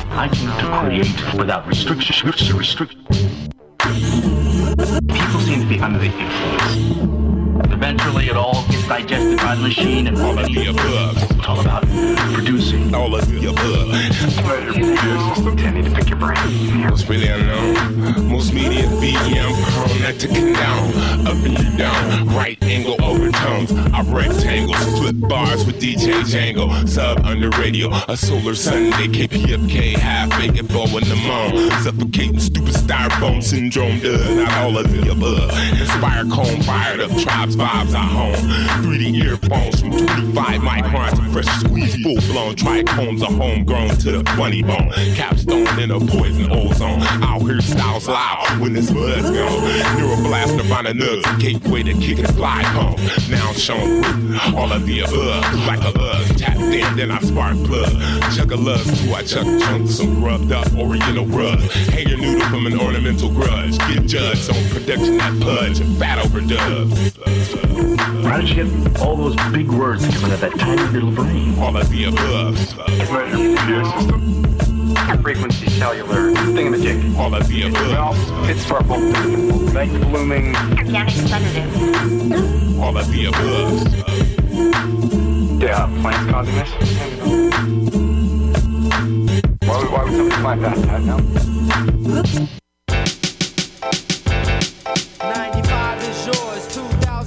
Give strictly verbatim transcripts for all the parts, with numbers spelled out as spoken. creating. I came to create without restriction. Restriction. People seem to be under the influence. Eventually, it all gets digested by the machine and all of the above. It's all about producing. All of the above. Your nervous system tending to pick your brain. It's really unknown. Most media V M prone not to condone. Up and down, right angle overtones. I rectangles, flip bars with D J Django. Sub under radio, a solar Sunday. K P F K, half bacon bowl in the moan. Suffocating stupid styrofoam syndrome. Does not all of the above. Inspire cone, fired up tribes, vibes I home. three D earphones from twenty-five microns to fresh squeeze. Full blown trichomes are homegrown to the bunny bone. Capstone in a poison ozone. Out here styles loud when this blood's gone. Neuroblast Nirvana nugs, gateway to kick and fly home. Now shown all of the above. Like a love, tap in, then I spark plug. Chuck a love, too, I chuck chunks. Some grubbed up oriental rug. Hang your noodle from an ornamental grudge. Get judged on production that pudge and fat over dubs. How did you get all those big words coming out of that tiny little brain? All of the above. Frequency, cellular, thingamajig. All of the above. Well, it's purple. Night blooming. Organic sedative. All of the above. Yeah, plants causing this. Why, why would somebody find that? I don't know.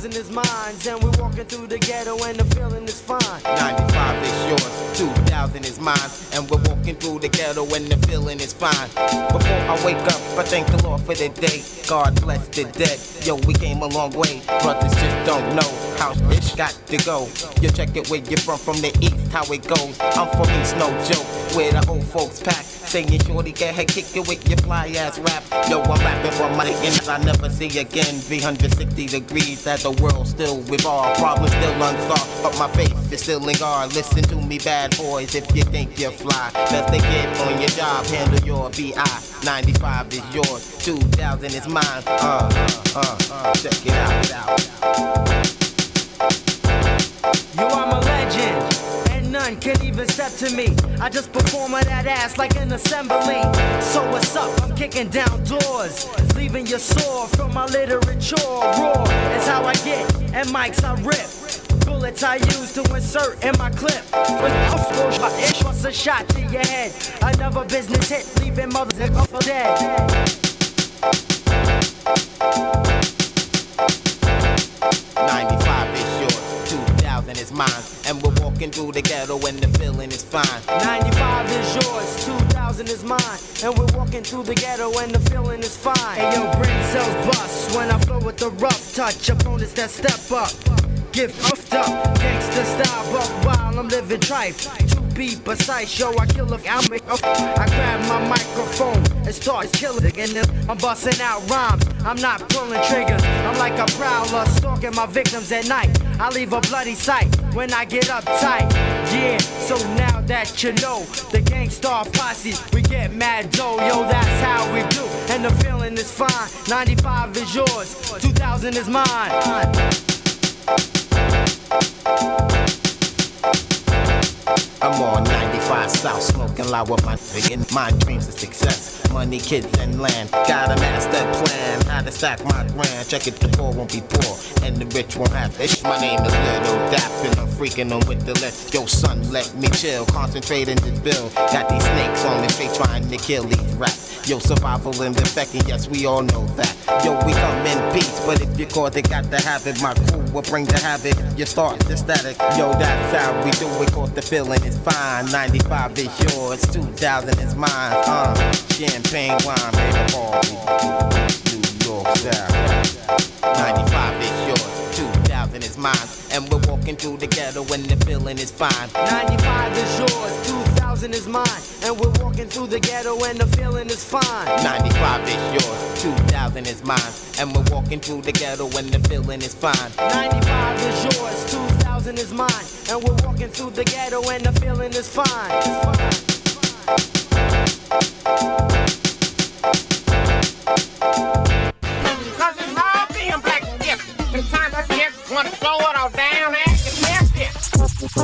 Is mine, and we're walking through the ghetto and the feeling is fine. ninety-five is yours, two thousand is mine, and we're walking through the ghetto and the feeling is fine. Before I wake up, I thank the Lord for the day. God bless the dead. Yo, we came a long way. Brothers just don't know how it's got to go. You check it where you're from, from the east, how it goes. I'm from East, no joke, where the old folks pack. Singing shorty, go ahead, kick it with your fly ass rap. Yo, I'm rapping for my niggas I never see again. Three hundred sixty degrees as the world still revolve. Problems still unsolved, but my faith is still in guard. Listen to me, bad boys, if you think you're fly. Best to get on your job, handle your B I. ninety-five is yours, two thousand is mine. Uh, uh, uh, check it out, out. You are my legend. None can even step to me. I just perform on that ass like an assembly. So what's up? I'm kicking down doors, leaving your sore from my literature. Roar, that's how I get, and mics I rip. Bullets I use to insert in my clip. When I flow shot, it shorts a shot to your head. Another business hit, leaving mothers and for dead. two thousand is mine, and we're walking through the ghetto and the feeling is fine. ninety-five is yours, two thousand is mine, and we're walking through the ghetto and the feeling is fine. And your brain cells bust when I flow with the rough touch. Opponents that step up, get puffed up, gangsta style, but while I'm living trife. Be precise, yo, I kill a f- I make a f- I grab my microphone and start killing. And if I'm busting out rhymes, I'm not pulling triggers. I'm like a prowler stalking my victims at night. I leave a bloody sight when I get uptight. Yeah, so now that you know the gangstar posse, we get mad dough. Yo, that's how we do, and the feeling is fine. ninety-five is yours, two thousand is mine. I'm on ninety-five South, smoking loud with my in my dreams of success. Money, kids, and land. Got a master plan, how to stack my grand. Check it, the poor won't be poor, and the rich won't have it. My name is Little Dap, and I'm freaking them with the left. Yo, son, let me chill, concentrate in this bill. Got these snakes on the street trying to kill these rats. Yo, survival and defecting, yes, we all know that. Yo, we come in peace, but if you cause it, got to have it. My crew will bring the havoc, you start the static. Yo, that's how we do it, cause the feeling is fine. ninety-five is yours, two thousand is mine. Uh, champagne wine, baby, ball, New York style. ninety-five is yours, two thousand is mine, and we're walking through the ghetto and the feeling is fine. ninety-five is yours, two thousand is mine, and we're walking through the ghetto and the feeling is fine. ninety-five is yours, two thousand is mine, and we're walking through the ghetto and the feeling is fine. ninety-five is yours, two thousand is mine, and we're walking through the ghetto and the feeling is fine. Cause it's hard being black here. Sometimes us niggas wanna throw it all down at the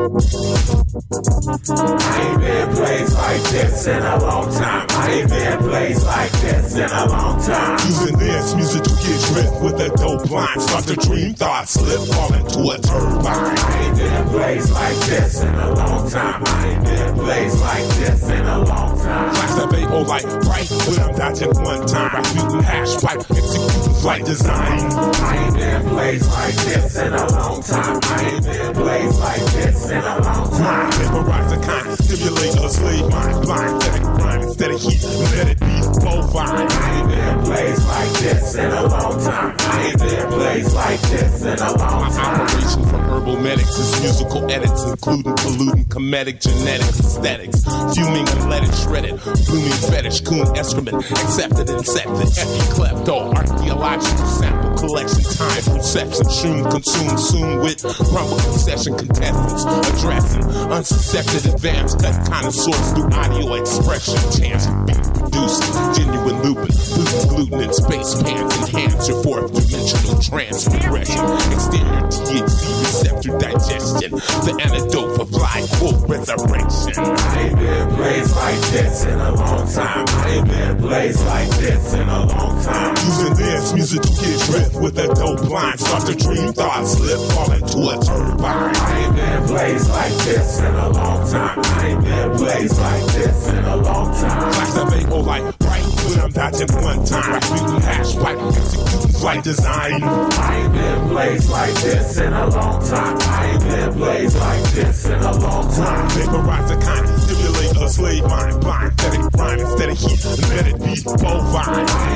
I ain't been plays like this in a long time. I ain't been plays like this in a long time. Using this music to get ripped with a dope line. Start to dream thoughts, slip, fall into a turbine. I ain't been plays like this in a long time. I ain't been plays like this in a long time. Life's a big old life, right? When I'm dodging one time, I'm shooting hash pipe, executing flight design. I ain't been plays like this in a long time. I ain't been plays like this in a long time. Memorize a kind, stimulate a slave mind. Blind, let it grind instead of heat, let it be bovine. I ain't been plays like this in a long time. I ain't been plays like this in a long time. My operation from herbal medics is musical edits, including polluting comedic genetics, aesthetics. Fuming and let it shred it. Blooming fetish, coon excrement. Accepted, incepted, epiclepto. Archaeological sample collection, time perception. Shroom consumed soon with rumble concession contestants. Addressing unsuspected advanced cut connoisseurs through audio expression. Chance beat producing, genuine looping, gluten, gluten in space pants. Enhance your fourth dimensional trans progression. Exterior T H C receptor digestion. The antidote for fly quote resurrection. I ain't been plays like this in a long time. I ain't been plays like this in a long time. Using this music to get ripped with a dope line. Start to dream thoughts, slip, fall into a turbine. I ain't been plays like this in a long time. I ain't been plays like this in a long time. Flash the vagal light, right when I'm dodging one time. Refuting hash white, executing flight design. I ain't been plays like this in a long time. I ain't been plays like this in a long time. Vaporize a kind, stimulate a slave mind. Blind, let it grind instead of heat, let it be bovine. I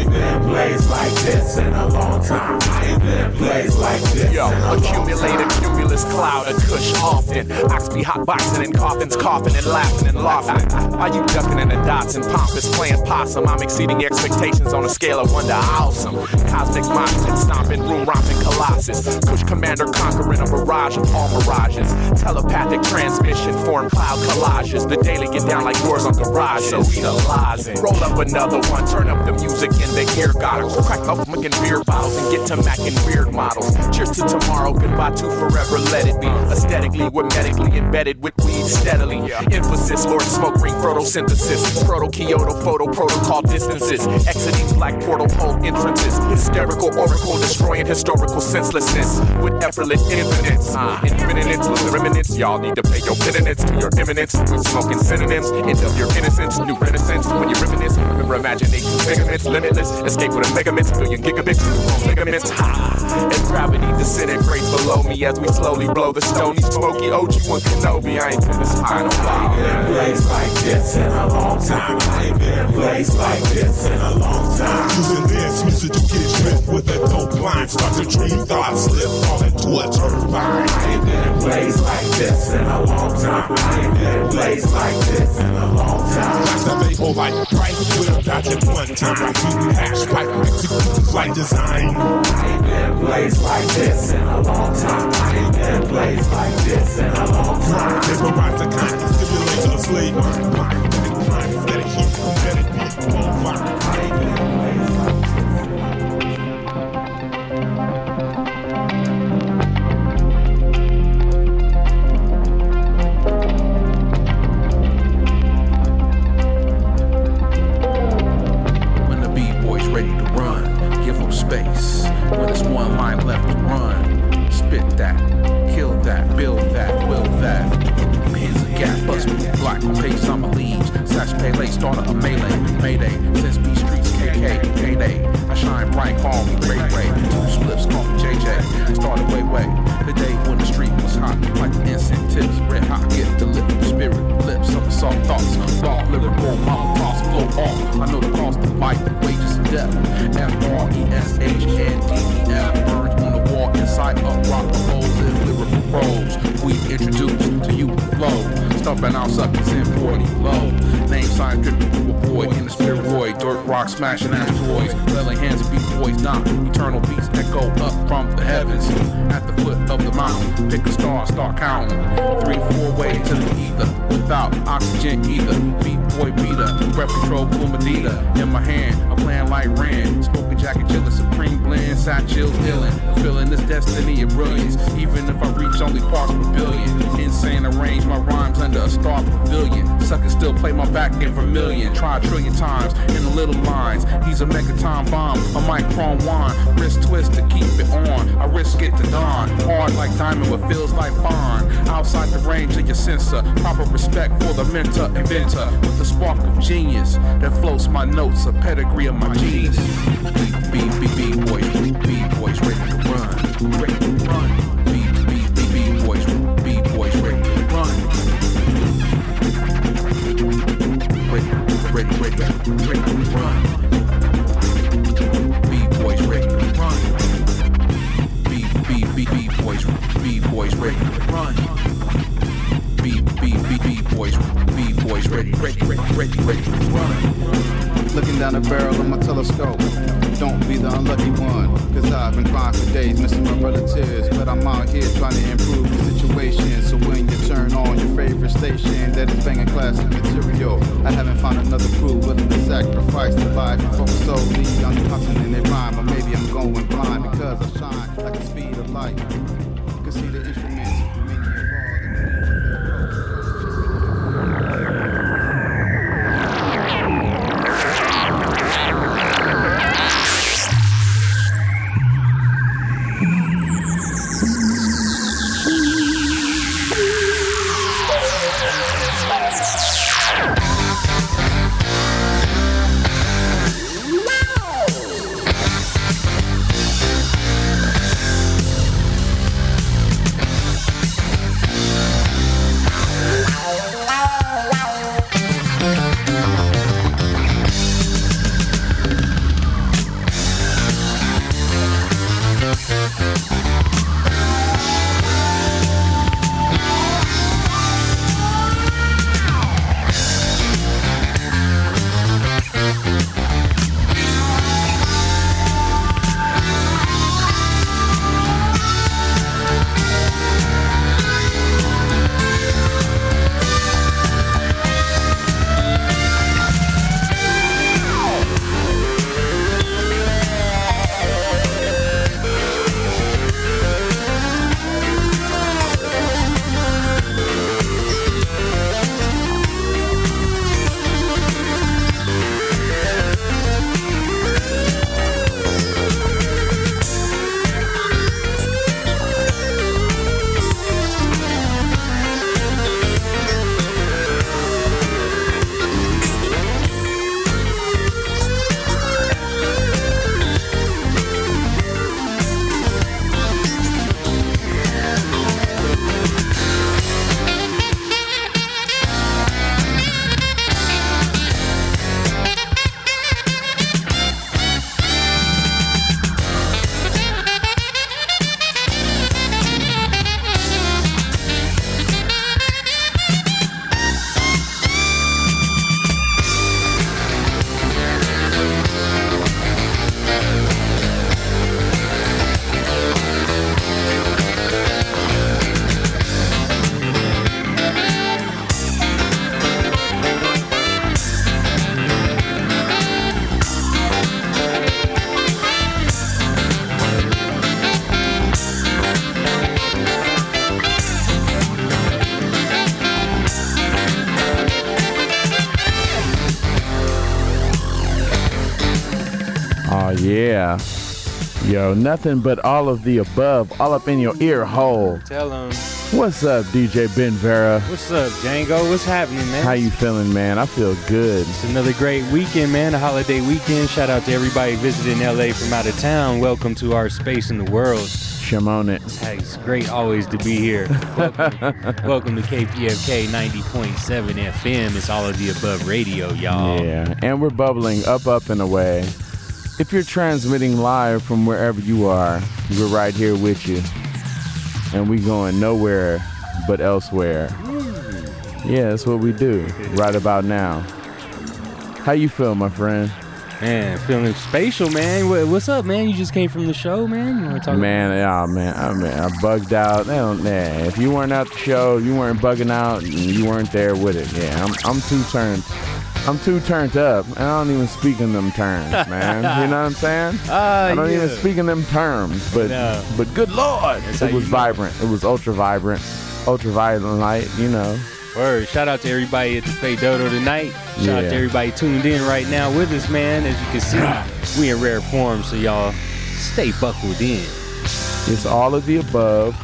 ain't been plays like this in a long time. I ain't been plays like this. Yo, accumulated cumulus cloud of kush often. Ox be hotboxing in coffins, coughing and laughing and laughing. Why you ducking in the dots and pompous playing possum? I'm exceeding expectations on a scale of one to awesome. Cosmic monster stomping, room romping colossus. Kush commander conquering a barrage of all mirages. Telepathic transmission, form cloud collages. The daily get down like doors on garages. So eat a lozenge. Roll up another one, turn up the music in the ear goggles. Crack up making beer bottles and get to macking beard models. Cheers to tomorrow, goodbye to forever, let it be. Aesthetically, we're medically embedded with weed steadily. Emphasis, Lord Smoke Ring, photosynthesis. Proto-Kyoto, photo protocol distances. Exiting black portal hole entrances. Hysterical oracle, destroying historical senselessness. With effortless infinite, uh, infinite with remnants. Y'all need to pay your penitence to your eminence. We smoking synonyms, end of your innocence. New renaissance, when you reminisce. Remember imagination, ligaments, limitless. Escape with a megaments, billion gigabits, ligaments. Ha! And gravity disintegrates below me as we slowly blow the stony, smoky O G one Kenobi. I ain't been this high in a while. I ain't been placed like this in a long time. I ain't been placed like this in a long time. Using this music to get tripped with a dope line. Start to dream thoughts, slip, fall into a turbine. I ain't been placed like this in a long time. I ain't been placed like this in a long time. That's a big old life, right? When I'm dodging one time, I'm shooting hash pipe, executing flight design. I ain't been placed like this in a long time. I ain't been placed like this in a long time. Memorize the kind of stimulate a slave mind. Blind, let it grind instead of heat, let it be bovine. I ain't been placed like this. Space when there's one line left to run. Spit that, kill that, build that, will that. Man's a gap, bust me, block, pace, I'ma leave. Slash melee, starter a melee, mayday. Since B streets, K K, payday. I shine bright, call me Ray Ray. Two slips, call me J J. Started way, way. The day when the street was hot, like the incense tips. Red hot, get the lip, spirit, lips, some soft thoughts, thought, lyrical, mama toss, flow off. I know the cost of life, wages, death. F R E S H N D E F Burns on the wall inside of rock and rolls and lyrical prose. We introduce to you the flow. Stumping out suckers in forty low. Name sign dripping through a void in the spirit void. Dirt rock smashing asteroids. Flailing hands and beat boys down. Eternal beats echo up from the heavens. At the foot of the mountain. Pick a star, start counting. Three, four way to the ether. Without oxygen either. Beat boy beater. Breath control, Plumadita. In my hand, I'm playing like Rand. Smoking jacket, chillin', supreme blend. Satchel, dealing. Feeling this destiny of brilliance. Even if I reach Rhymes only park pavilion. Insane arrange my rhymes under a star pavilion. Suckers still play my back in vermilion. Try a trillion times in the little lines. He's a megaton bomb, a micron wand. Wrist twist to keep it on. I risk it to dawn. Hard like diamond, what feels like bond. Outside the range of your sensor. Proper respect for the mentor, inventor. With the spark of genius that floats my notes. A pedigree of my genius. B, B, B, boy, B, boys ready to run, ready to run. B, B, B, B, boys, B, boys ready to run, ready, ready, ready, ready to run. B, boys ready to run. B, B, B, B, boys, B, boys ready to run. B, B, B, B, boys, B, boys ready, ready, ready, ready, ready to run. Looking down the barrel of my telescope. Don't be the unlucky one, cause I've been crying for days, missing my relatives. But I'm out here trying to improve the situation. So when you turn on your favorite station that is banging classic material, I haven't found another crew willing to sacrifice their life for solely on the continent in their rhyme. Or maybe I'm going blind because I shine like the speed of light. You can see the instruments. Yeah, yo, nothing but all of the above, all up in your ear hole. Tell him. What's up, D J Ben Vera? What's up, Django? What's happening, man? How you feeling, man? I feel good. It's another great weekend, man, a holiday weekend. Shout out to everybody visiting L A from out of town. Welcome to our space in the world. Shimon it. Hey, it's great always to be here. Welcome, welcome to K P F K ninety point seven F M. It's all of the above radio, y'all. Yeah, and we're bubbling up, up, and away. If you're transmitting live from wherever you are, we're right here with you. And we going nowhere but elsewhere. Yeah, that's what we do right about now. How you feel, my friend? Man, feeling spatial, man. What's up, man? You just came from the show, man? You want to talk man, about- oh, man, I mean, I bugged out. I don't, man, if you weren't at the show, you weren't bugging out, you weren't there with it. Yeah, I'm, I'm too turned I'm too turned up. I don't even speak in them terms, man. You know what I'm saying? Uh, I don't yeah. even speak in them terms. But no. but good Lord, that's it was vibrant. Know. It was ultra vibrant, ultra violent light. You know. Word. Shout out to everybody at the Fay Dodo tonight. Shout yeah. out to everybody tuned in right now with us, man. As you can see, we in rare form, so y'all stay buckled in. It's all of the above.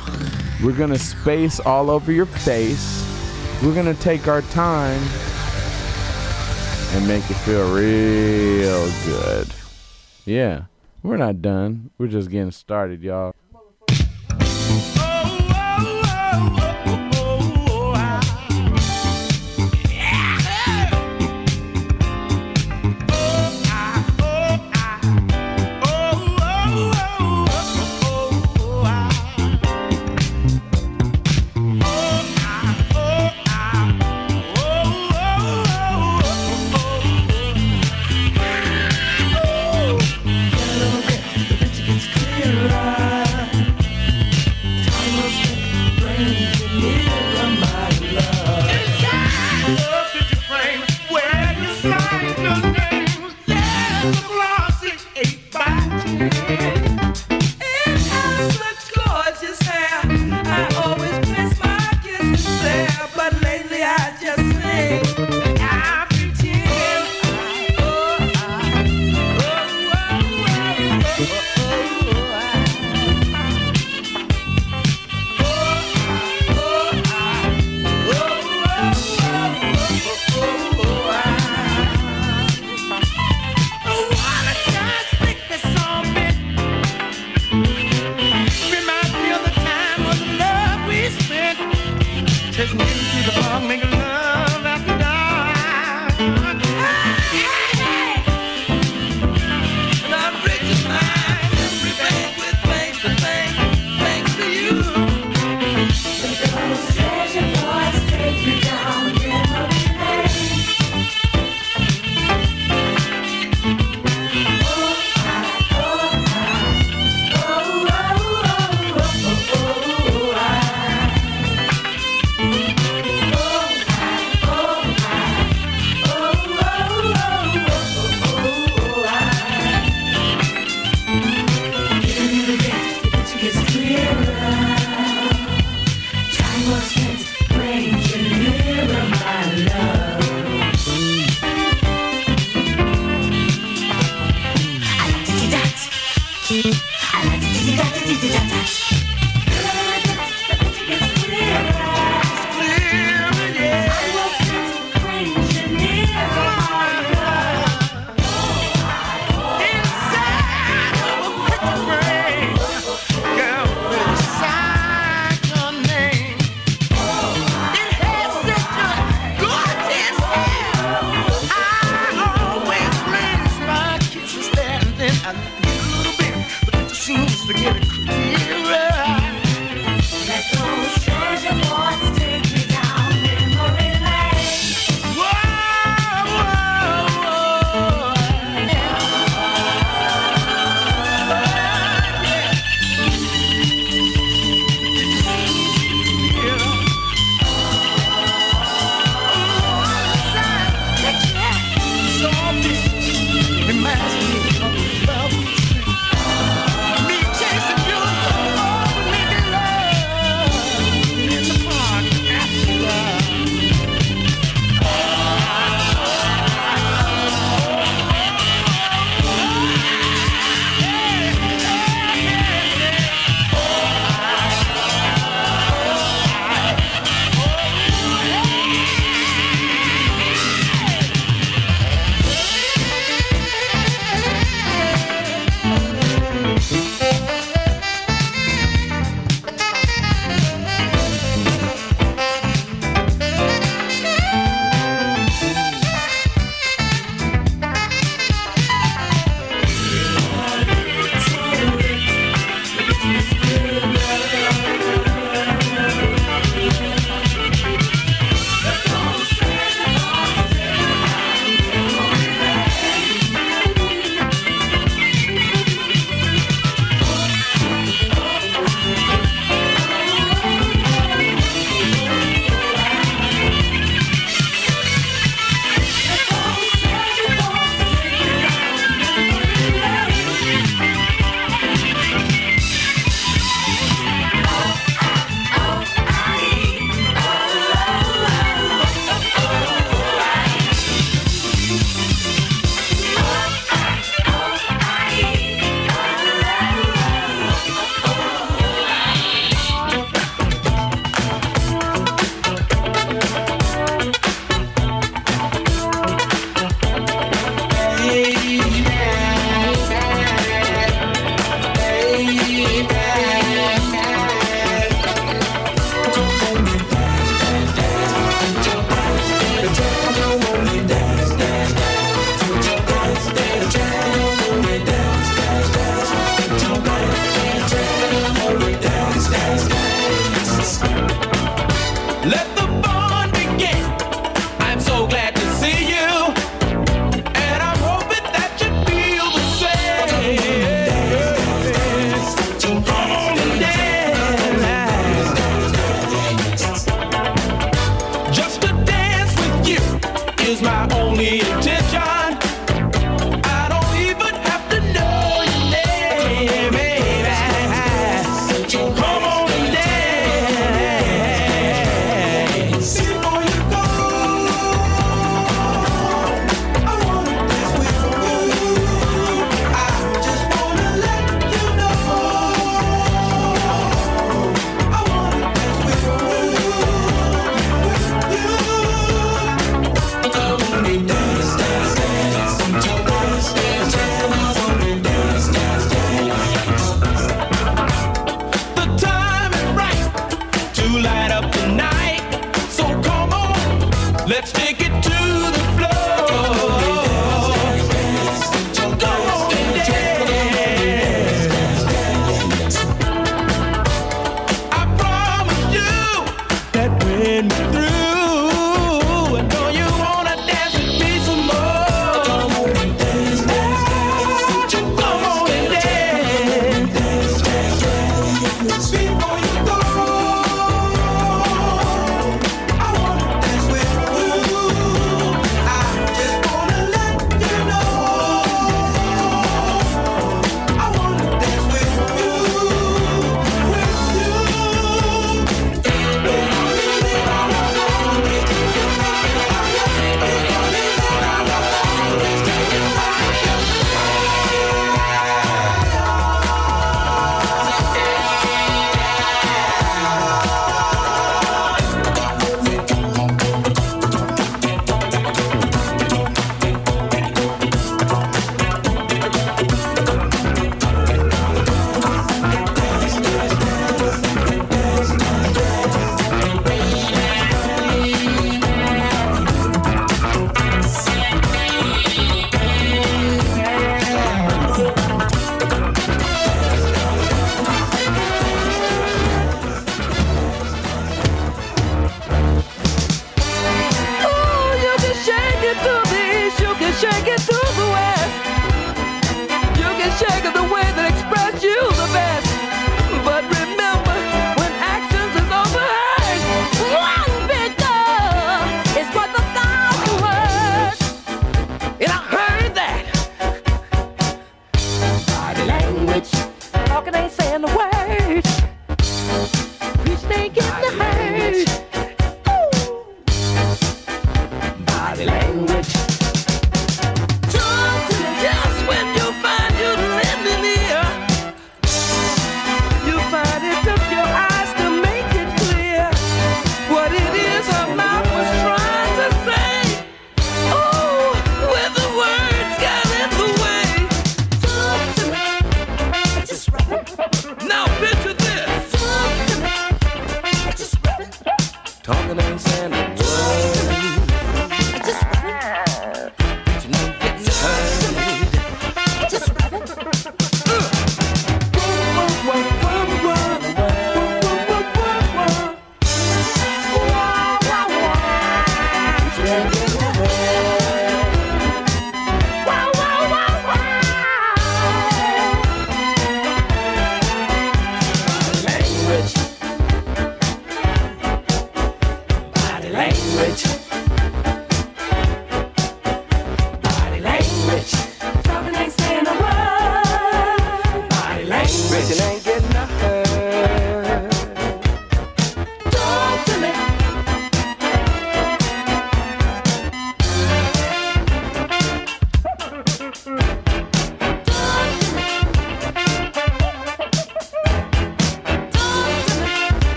We're gonna space all over your face. We're gonna take our time and make it feel real good. Yeah, we're not done. We're just getting started, y'all. We'll be right back. Before you go, I wanna dance with you.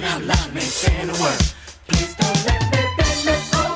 talking out loud, man, saying a word. Please don't let me bend this over.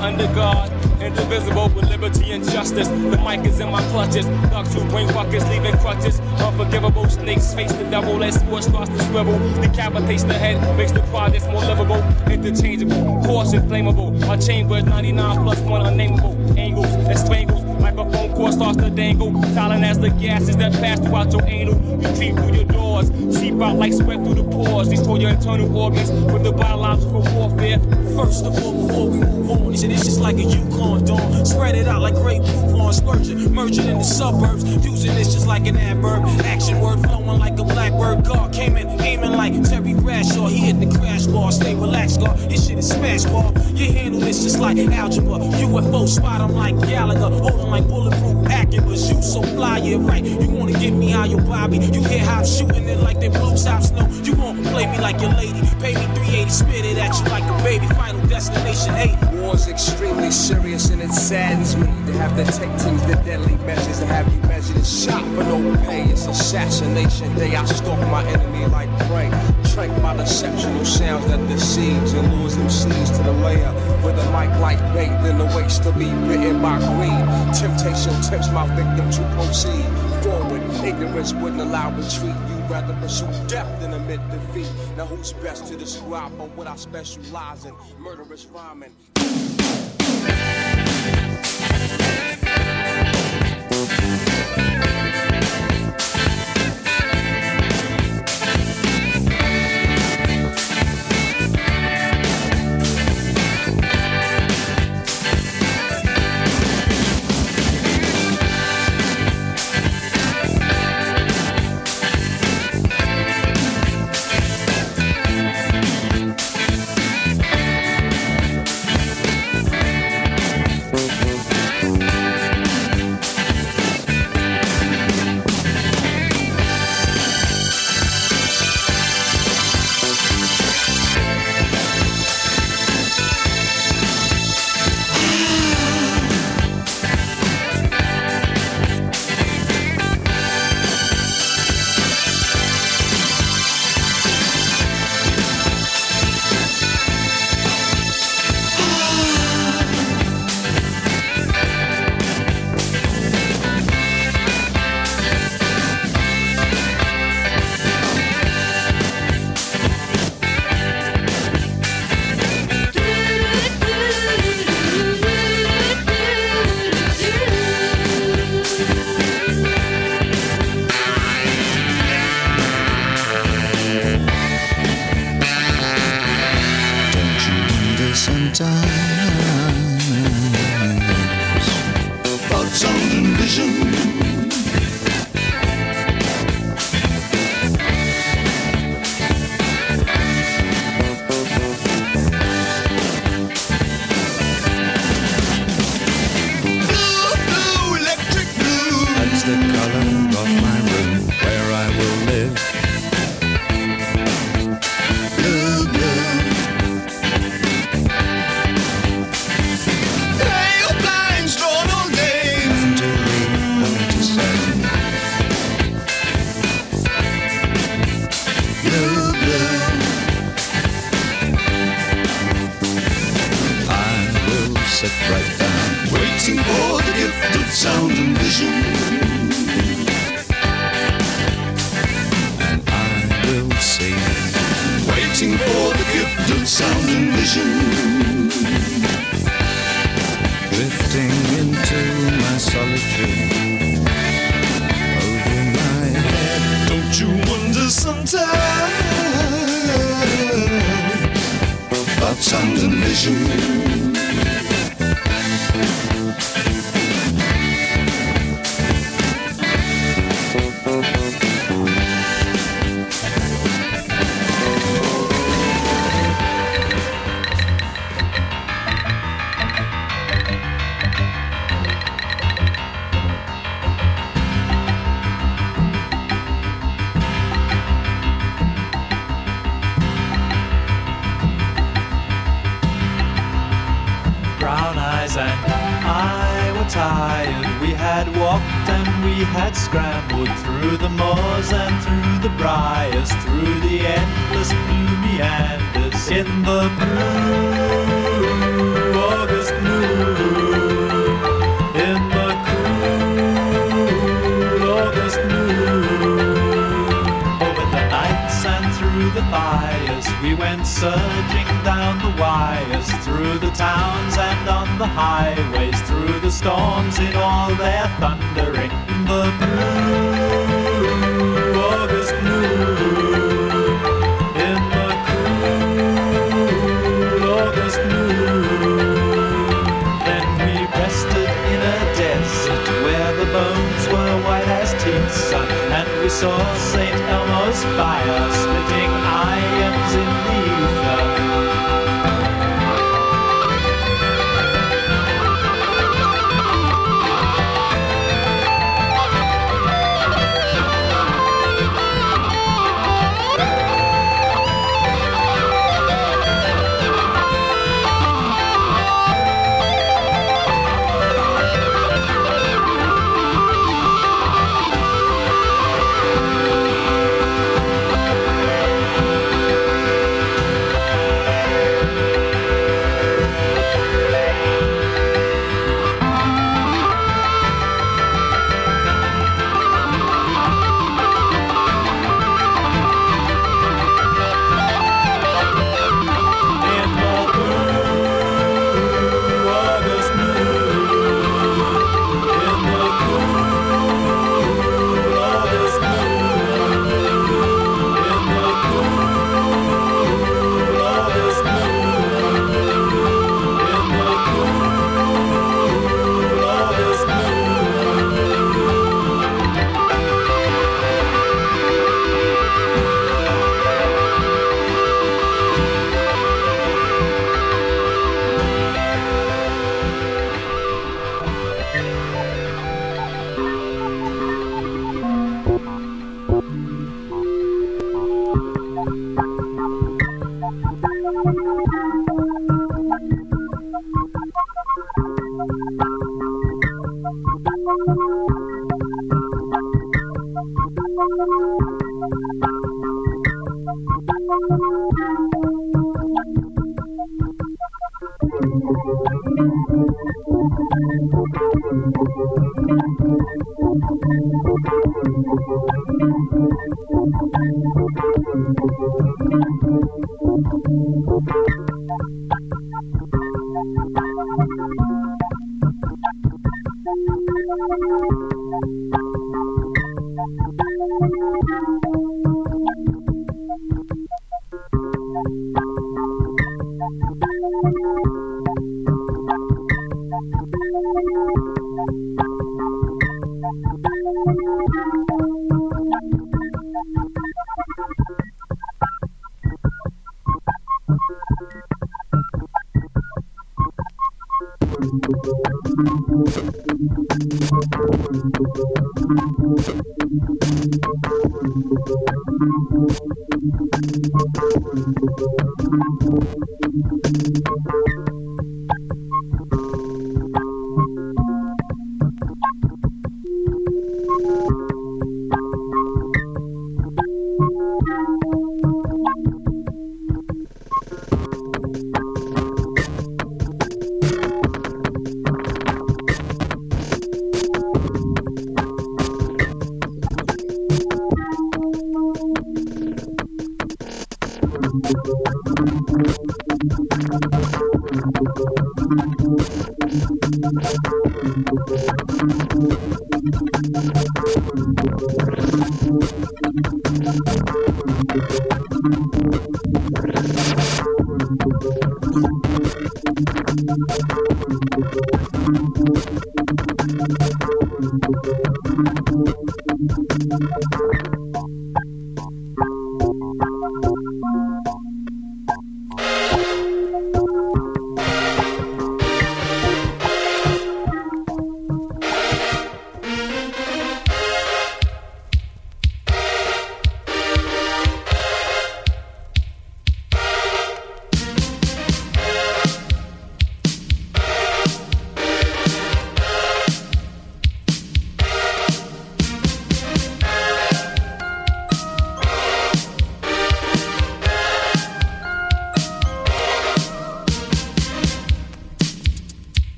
Under God, indivisible with liberty and justice. The mic is in my clutches. Thugs who bring buckets, leaving crutches. Unforgivable snakes face the devil as sports starts to swivel. Decapitates the head, makes the progress more livable. Interchangeable, coarse, inflammable. Our chamber is ninety-nine plus one unnameable. Angles and strangles, like a phone cord starts to dangle. Silent as the gases that pass throughout your anal. You creep through your doors, seep out like sweat through the pores. Destroy your internal organs with the biological warfare. First of all, before we move on, it's just like a Yukon dawn. Spread it out like great coupon, splurging, merging in the suburbs. Using this just like an adverb. Action word flowing like a blackbird. God came in, aiming like Terry Bradshaw. He hit the crash bar, stay relaxed, God. This shit is smash bar. You handle this just like algebra. U F O spot, I'm like Gallagher. Holding like bulletproof Acuras. You so fly, yeah, right. You wanna get me out your Bobby. You hear how I'm shooting it like they blow tops, no. You won't play me like your lady. Pay me three eighty, spit it at you like a baby. Final destination, eight. War's extremely serious and it saddens me to have to take things to deadly measures. shot for no pay. It's assassination day. I stalk my enemy like prey, tranked by deceptional sounds that deceives and lures them seeds to the layer with a mic like bait, then awaits to be bitten by greed. Temptation tempts my victim to proceed forward. Ignorance wouldn't allow retreat. You'd rather pursue death than admit defeat. Now who's best to describe on what I specialize in? Murderous rhyming.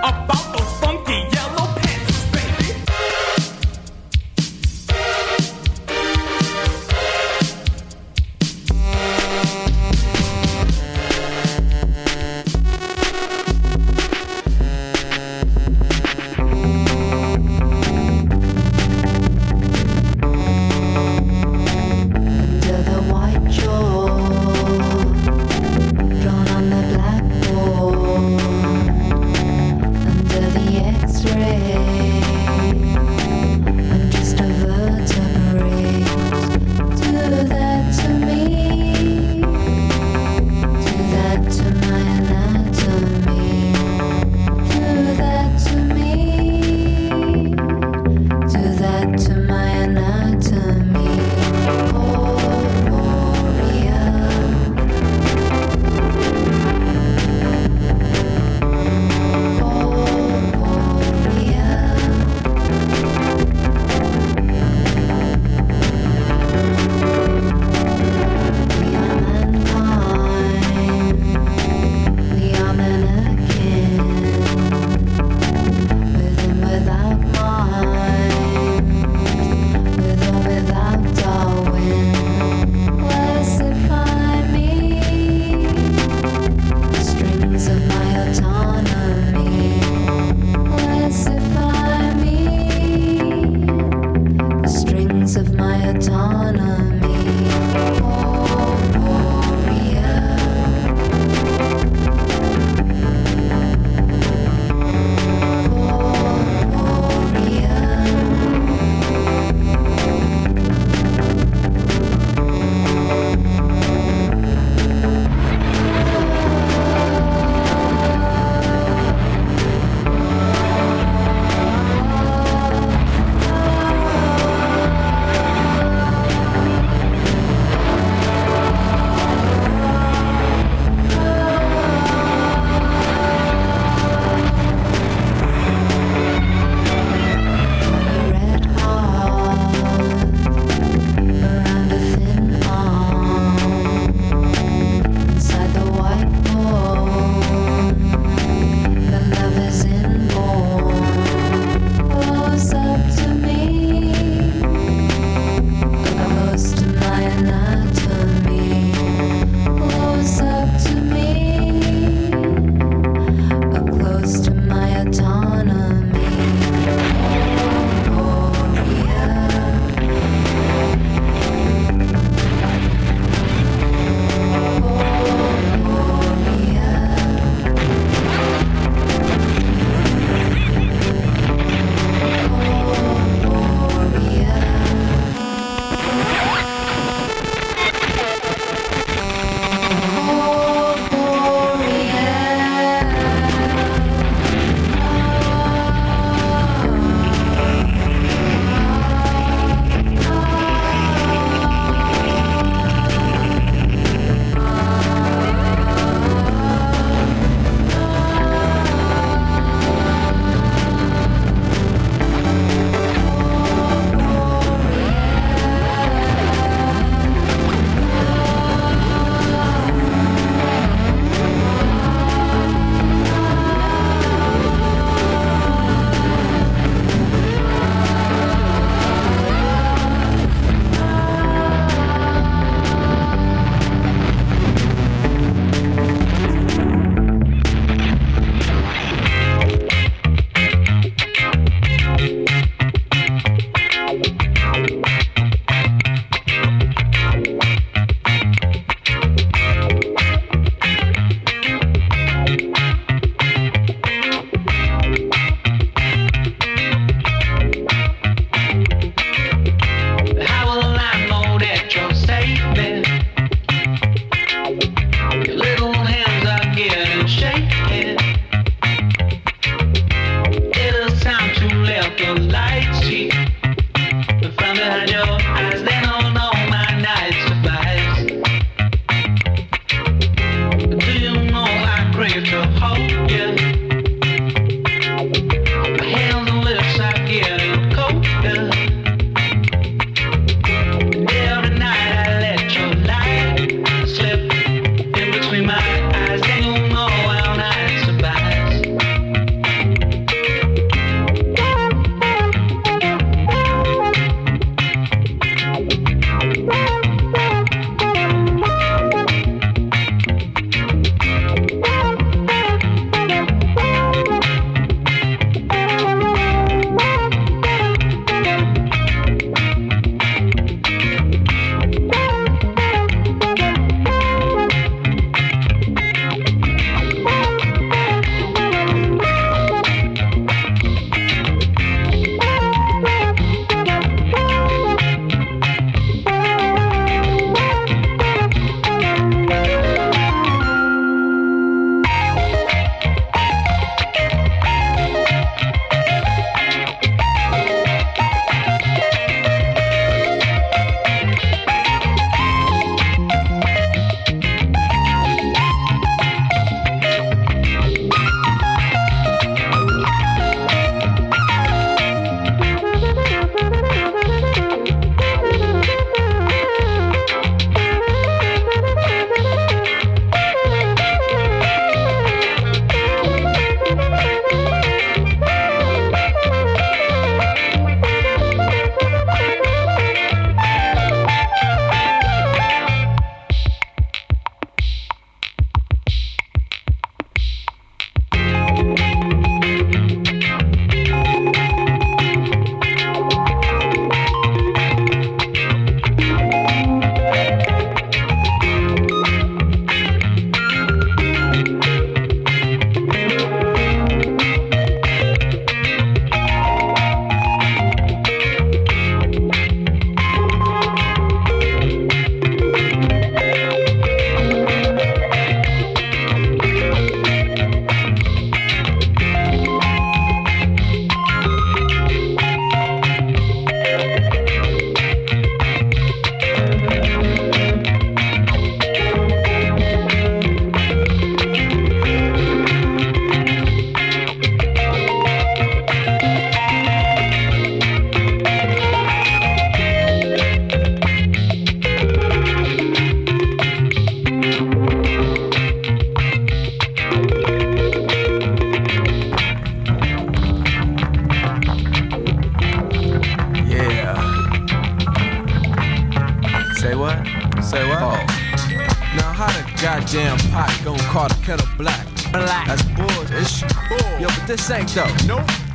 About those funky yellow panties, baby.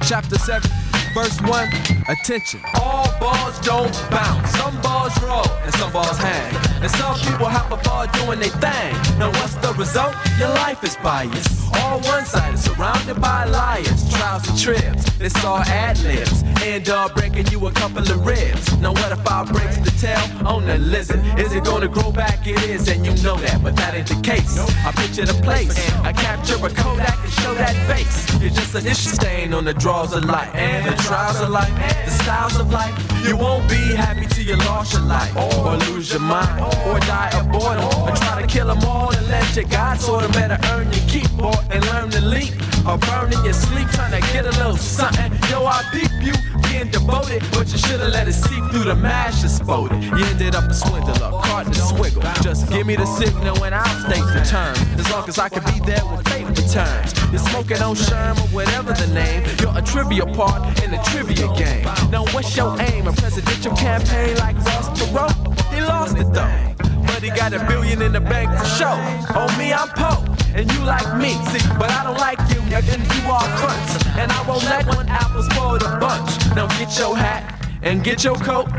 Chapter seven, Verse one, attention. All balls don't bounce. Some balls roll and some balls hang. And some people have a ball doing their thing. Now what's the result? Your life is biased. All one-sided, surrounded by liars. Trials and trips, it's all ad-libs. End up breaking you a couple of ribs. Now what if I breaks the tail on the lizard? Is it gonna grow back? It is, and you know that, but that ain't the case. I picture the place, I capture a Kodak and show that face. It's just an issue stain on the draws of life, and the trials of life, the styles of life. You won't be happy till you lost your life, or lose your mind, or die of boredom, or try to kill them all and let your God sort of better earn your keep, boy, and learn to leap, or burn in your sleep trying to get a little something. Yo, I peep you being devoted, but you should have let it seep through the mash and spot it. You ended up a swindler, caught in a swiggle. Just give me the signal and I'll state the terms. As long as I can be there when fate returns. You're smoking on Sherm or whatever the name. You're a trivia part in a trivia game. Now what's your aim? A presidential campaign like Ross Perot? He lost it though, but he got a billion in the bank for show. On me, I'm Pope, and you like me, see, but I don't like you, and you are cunts. And I won't let one apple spoil the bunch. Now get your hat and get your coat,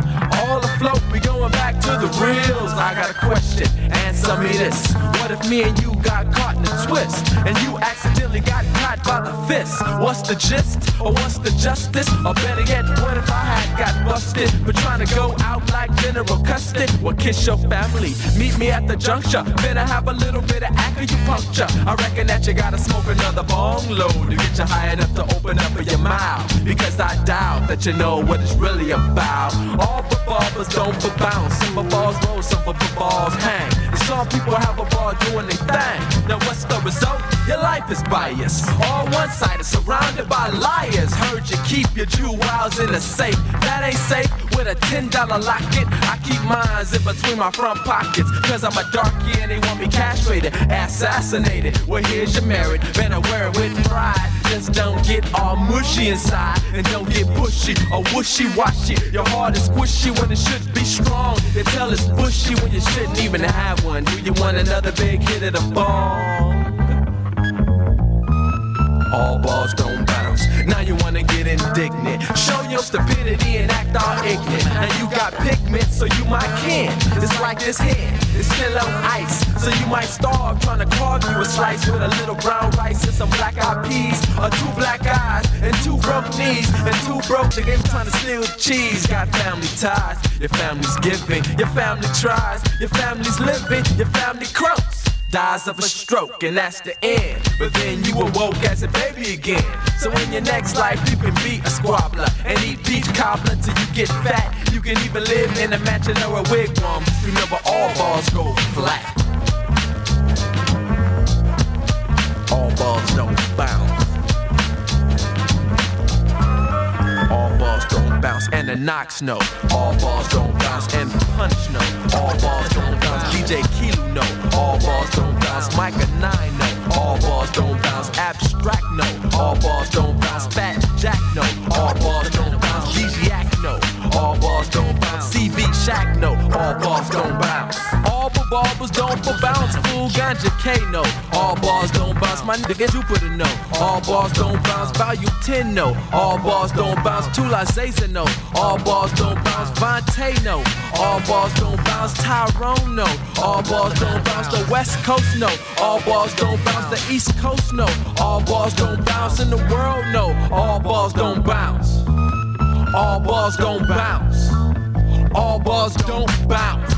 all afloat, we going back to the reels. I got a question, answer me this. What if me and you got caught in a twist, and you accidentally got caught by the fist? What's the gist, or what's the justice? Or better yet, what if I had got busted for trying to go out like General Custard? Well, kiss your family, meet me at the juncture. Better have a little bit of acupuncture. I reckon that you gotta smoke another bong load to get you high enough to open up your mouth, because I doubt that you know what it's really about. All ballers don't bounce. Some balls roll, some balls hang. And some people have a ball doing their thing. Now what's the result? Your life is biased. All one-sided, surrounded by liars. Heard you keep your jewels in a safe. That ain't safe with a ten dollar locket. I keep mines in between my front pockets, cause I'm a darky and they want me castrated, assassinated. Well, here's your merit. Better wear it with pride. Just don't get all mushy inside, and don't get pushy or wishy-washy. Your heart is squishy when it should be strong. They tell it's bushy when you shouldn't even have one. Do you want another big hit of the ball? All balls don't bounce. Now you wanna get indignant. Show your stupidity and act all ignorant. Now you got pigment, so you might kin. It's like this head, it's still on ice, so you might starve trying to carve you a slice with a little brown rice and some black-eyed peas, or two black eyes and two broke knees and two broke to game trying to steal cheese. Got family ties, your family's giving, your family tries, your family's living, your family croaks. Dies of a stroke, and that's the end. But then you awoke as a baby again. So in your next life, you can be a squabbler and eat peach cobbler till you get fat. You can even live in a mansion or a wigwam. Remember, all balls go flat. All balls don't bounce. All balls don't bounce, and the Knox know. All balls don't bounce, and the Punch know. All balls don't bounce, D J Kilo know. All balls don't bounce, Micah nine no. All balls don't bounce, Abstract no. All balls don't bounce, Fat Jack no. All balls don't bounce, D J no. All balls don't bounce, C V Shack no. All balls don't bounce. All ballers don't bounce, fool ganja K no. All balls don't bounce, my nigga Jupiter no. All balls don't bounce, Value ten no. All balls don't bounce, Tula Zaza no. All balls don't bounce, Vontae no. All balls don't bounce, Tyrone no. All balls don't bounce, the West Coast no. All balls don't bounce, the East Coast no. All balls don't bounce, in the world no. All balls don't bounce. All balls don't bounce. All balls don't bounce.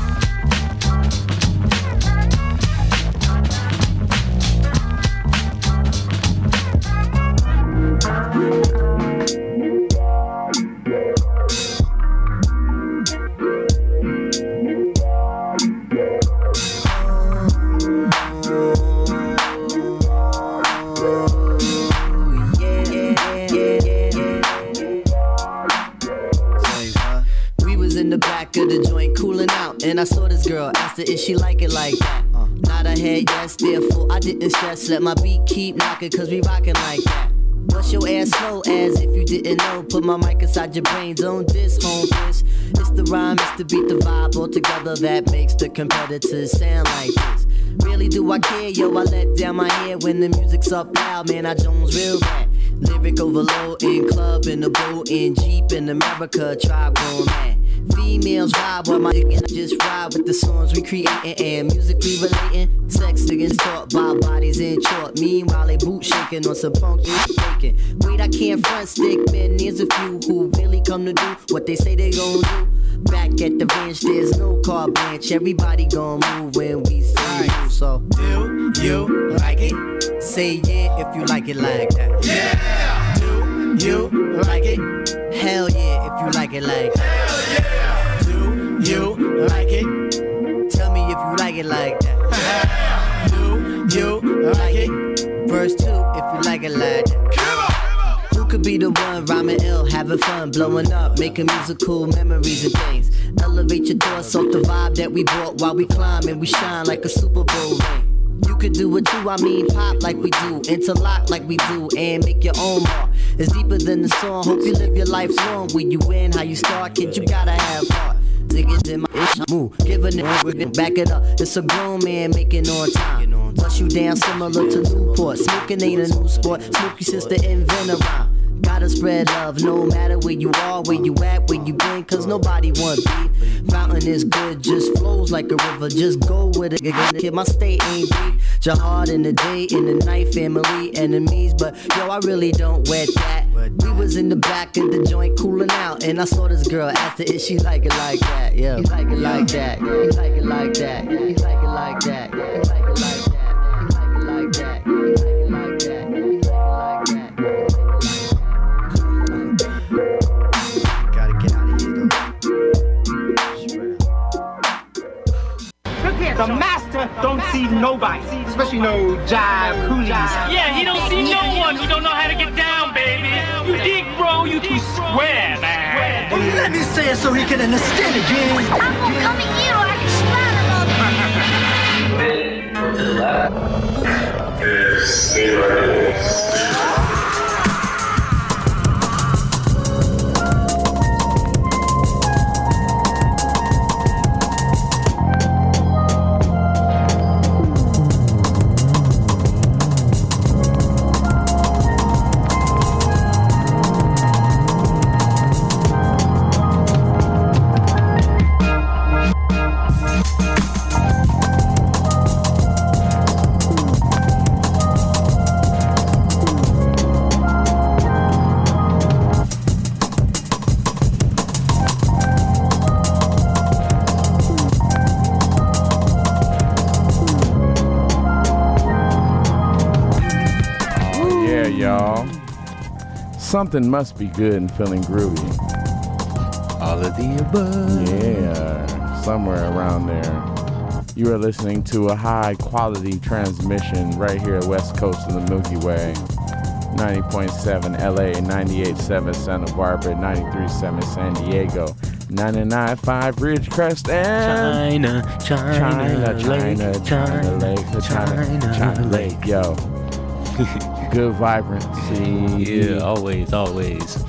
And I saw this girl, asked her if she like it like that. Nod her head, yes, therefore I didn't stress. Let my beat keep knocking, cause we rockin' like that. Bust your ass slow as if you didn't know. Put my mic inside your brain, don't diss, home bitch. It's the rhyme, it's the beat, the vibe all together that makes the competitors sound like this. Really do I care, yo, I let down my hair when the music's up loud. Man, I Jones real bad. Lyric overload in club, in the boat, in Jeep, in America, tribe going mad. Females vibe while my dick and just ride with the songs we creating and musically relating. Sex against taught by bodies in short. Meanwhile, they boot shaking on some punk shit shaking. Wait, I can't front stick, man. There's a few who really come to do what they say they gon' do. Back at the bench, there's no car bench. Everybody gon' move when we see you. So, do you like it? Say yeah if you like it like that. Yeah! Do you like it? Hell yeah if you like it like that. Hell yeah! You like it? Tell me if you like it like that. Do you like it? Verse two, if you like it like that. Come on! Who could be the one rhyming ill, having fun, blowing up, making musical memories and things? Elevate your thoughts off the vibe that we brought while we climb and we shine like a Super Bowl ring. You could do it too, I mean pop like we do, interlock like we do, and make your own mark. It's deeper than the song, hope you live your life long. When you win, how you start, kid, you gotta have heart. Niggas in my ish move, give a nigga with it, back it up. It's a grown man making on time. Bust you down similar to Newport. Smoking ain't a new sport, smoke you since the inventor round. Gotta spread love, no matter where you are, where you at, where you been, cause nobody want beef. Fountain is good, just flows like a river, just go with it. Kid, my state ain't deep. Your heart in the day, in the night, family, enemies, but yo, I really don't wet that. We was in the back of the joint cooling out, and I saw this girl after it, she like it like that, yeah. She like it like that, yeah. She like it like that, yeah. She like it like that, yeah. She like it like that, yeah. She like it like that, yeah. She like it like that, yeah. She like it like that, yeah. The master don't see nobody, especially no jive coolies. Yeah, he don't see no one who don't know how to get down, baby. You dig, bro? You too square, man. Well, let me say it so he can understand again. I'm gonna come in here or I can smile a little bit. Something must be good and feeling groovy. All of the above. Yeah, somewhere around there. You are listening to a high-quality transmission right here at West Coast of the Milky Way. ninety point seven L A, ninety-eight point seven Santa Barbara, ninety-three point seven San Diego, ninety-nine point five Ridgecrest, and... China, China, China, China, China, China Lake, China, China, China, China Lake, yo. Good vibrancy. Yeah, always, always.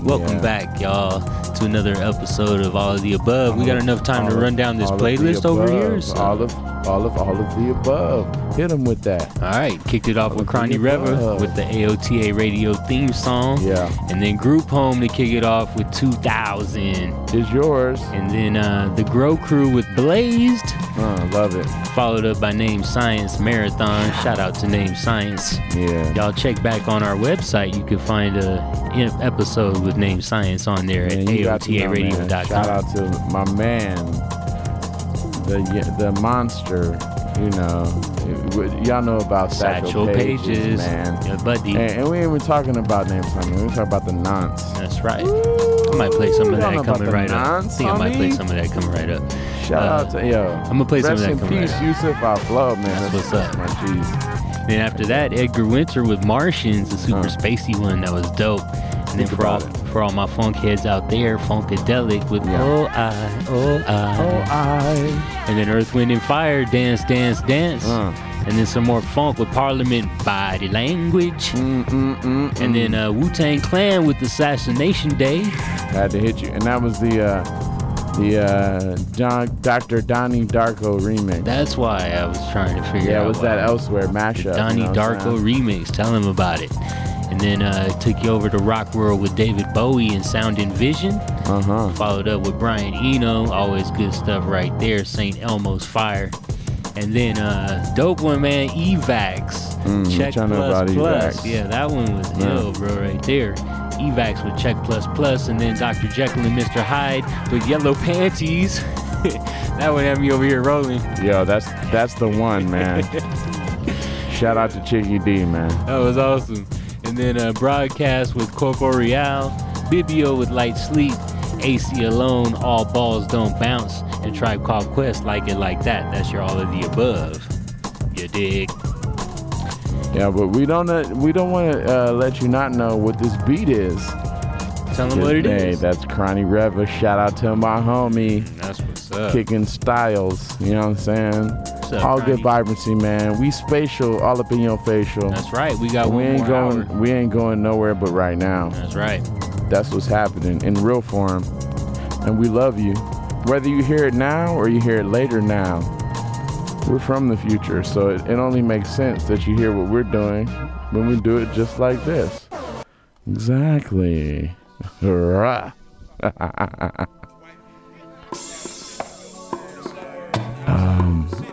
Welcome yeah. back, y'all, to another episode of All of the Above. We got enough time all to run down this playlist over here. So. All of, all of, all of the above. Hit them with that. All right, kicked it off all with Cranny Reva with the A O T A radio theme song. Yeah. And then Group Home to kick it off with two thousand. It's yours. And then uh, the Grow Crew with Blazed. Oh, love it. Followed up by Name Science Marathon. Shout out to Name Science. Yeah. Y'all check back on our website. You can find a episode with Name Science on there at A O T A radio dot com. Shout out to my man, the the monster. You know, y'all know about Satchel, Satchel Pages, Pages, man. Yeah, buddy. And, and we ain't even talking about Name Science. We were talking about the nonce. That's right. Ooh, I might play some of that coming right up. I think I might play some of that coming right up. Shout uh, out to yo. I'm gonna play some of that coming peace, right Yusuf, up. Rest in peace, Yusuf. I love, man. That's, that's what's up. My G's. Then after that, Edgar Winter with Martians, the super huh. spacey one that was dope. And then for all it. for all my funk heads out there, Funkadelic with yeah. Oh I, Oh I, Oh I. And then Earth, Wind, and Fire, Dance, Dance, Dance. Uh. And then some more funk with Parliament, Body Language. Mm, mm, mm, mm. And then uh, Wu Tang Clan with Assassination Day. Had to hit you, and that was the. Uh, The uh, John, Doctor Donnie Darko remix. That's why I was trying to figure yeah, out. Yeah, was why. That elsewhere mashup? The Donnie you know Darko remix. Tell him about it. and then uh, took you over to Rock World with David Bowie and Sound and Vision. Uh-huh. Followed up with Brian Eno, always good stuff right there, Saint Elmo's Fire. And then uh, dope one, man, Evax. Mm, Check Plus Plus. Evax. Yeah, that one was yeah. ill, bro, right there. Evax with Check Plus Plus, and then Doctor Jekyll and Mister Hyde with Yellow Panties. That one had me over here rolling. Yo, that's that's the one, man. Shout out to Chiggy D, man. That was awesome. And then uh, Broadcast with Coco Real, Bibio with Light Sleep, A C Alone, All Balls Don't Bounce, and Tribe Called Quest, Like It Like That. That's your all of the above. You dig? Yeah, but we don't uh, we don't want to uh, let you not know what this beat is. Tell them what it hey, is. Hey, that's Cranny Reva. Shout out to my homie. That's what's up. Kicking Styles. You know what I'm saying? What's up, all Cranny? Good vibrancy, man. We spatial, all up in your facial. That's right. We got we one ain't more going, hour. We ain't going nowhere but right now. That's right. That's what's happening in real form. And we love you. Whether you hear it now or you hear it later now, we're from the future. So it, it only makes sense that you hear what we're doing when we do it just like this. Exactly. Hurrah. um,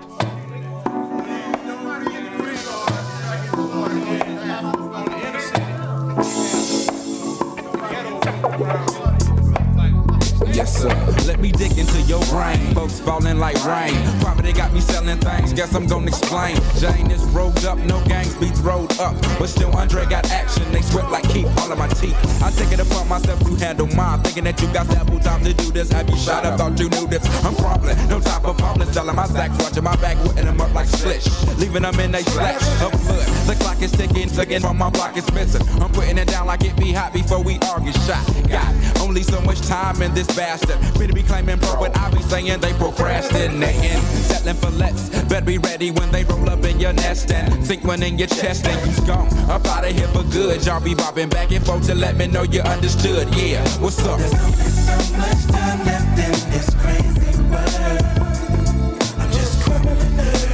Yes, sir. Let me dig into your brain. Folks falling like rain. Probably they got me selling things. Guess I'm gonna explain. Jane is rolled up. No gangs beats rolled up. But still Andre got action. They sweat like keep all of my teeth. I take it upon myself to handle mine. Thinking that you got ample time to do this. Have you shot up? Thought you knew this. I'm problem. No time for problems. Telling my stacks. Watching my back. Wetting them up like slish. Leaving them in they slacks. Up blood. The clock is ticking. Ticking from my block is missing. I'm putting it down like it be hot before we argue shot. Got only so much time in this bag. Better be claiming pro, but I be saying they procrastinating. Settling for less, better be ready when they roll up in your nest and sink one in your chest and you's gone. Up out of here for good. Y'all be bobbing back and forth to let me know you understood. Yeah, what's up? There's only so much time left in this crazy world. I'm just crumbling earth.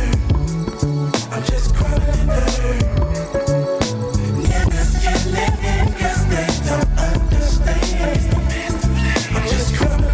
I'm just crumbling earth. Niggas can't live in cause they don't understand. I'm just crumbling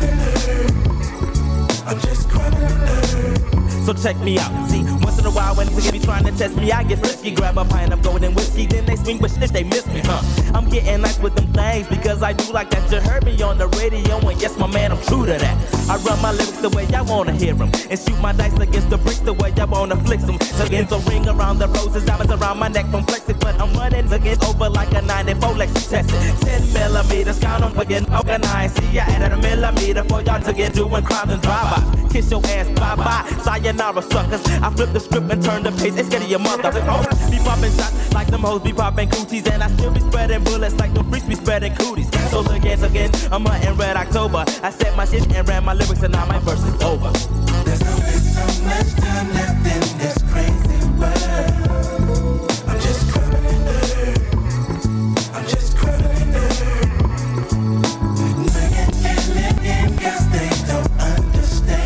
earth. So check me out, see, once in a while when they be trying to test me, I get frisky. Grab a pint of gold and whiskey, then they swing, but shit, they miss me, huh? I'm getting nice with them things, because I do like that. You heard me on the radio, and yes, my man, I'm true to that. I run my lyrics the way I wanna hear them, and shoot my dice against the bricks the way I wanna flicks them. Tugging the ring around the roses, diamonds around my neck, I'm flexing, but I'm running, tugging over like a ninety-four Lexus Texas. Ten millimeters, count them, fucking organized. See, I added a millimeter for y'all to get doing crimes and drive. Kiss your ass, bye-bye, sayonara suckers. I flip the script and turn the page, it's getting your mother. Be popping shots like them hoes be popping cooties, and I still be spreading bullets like them freaks be spreading cooties. So look at again, I'm hunting Red October. I set my shit and ran my lyrics, and now my verse is over. There's only so much time left in this crazy world. I'm just crumbling earth. I'm just crumbling earth. Niggas can't live in cause they don't understand.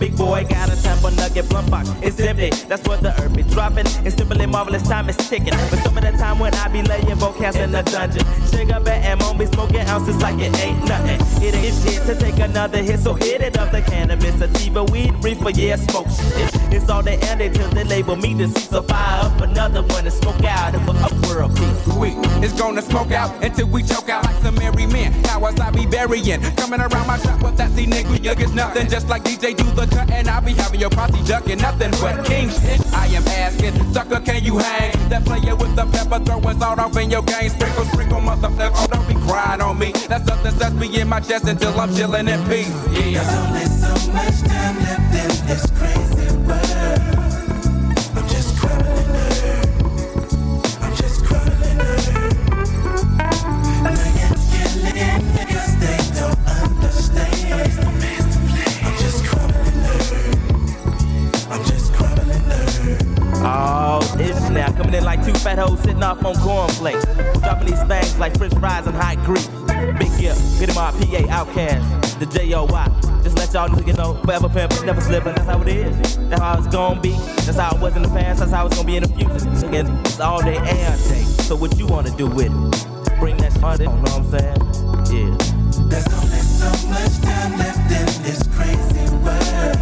Big boy got a temper nugget blunt box. It's empty, that's what the herb be dropping. It's simply marvelous time, it's ticking. But some of the time when I be laying vocals in the dungeon, sugar bet and won't be smoking ounces like it ain't nothing. It ain't shit to take another hit, so hit it up. The cannabis, sativa, weed, reefer, yeah, smoke shit. It's all they ended till they label me to cease. So fire up another one and smoke out of a world peace. We is gonna smoke out until we choke out like some merry men. Powers I be burying, coming around my shop with that see nigga, you get nothing. Just like D J do the. And I be having your posse ducking nothing but king shit. I am asking, sucker, can you hang? That player with the pepper throwing salt off in your game. Sprinkle, sprinkle, motherfucker, oh, don't be crying on me. That's something that's me in my chest until I'm chilling in peace. Yeah. There's only so much time left in this crazy world. I'm just crumbling earth. I'm just crumbling earth. Niggas can't live because they don't understand. Oh, this now coming in like two fat hoes sitting off on cornflakes. Dropping these things like french fries and hot grease. Big Gill, get him our P A outcast, the J O Y. Just let y'all niggas know, forever pimpin', never slippin'. That's how it is. That's how it's gonna be. That's how it was in the past. That's how it's gonna be in the future. Niggas, it's all day and day. So what you wanna do with it? Bring that shit on it. You know what I'm saying? Yeah. There's only so much time left in this crazy world.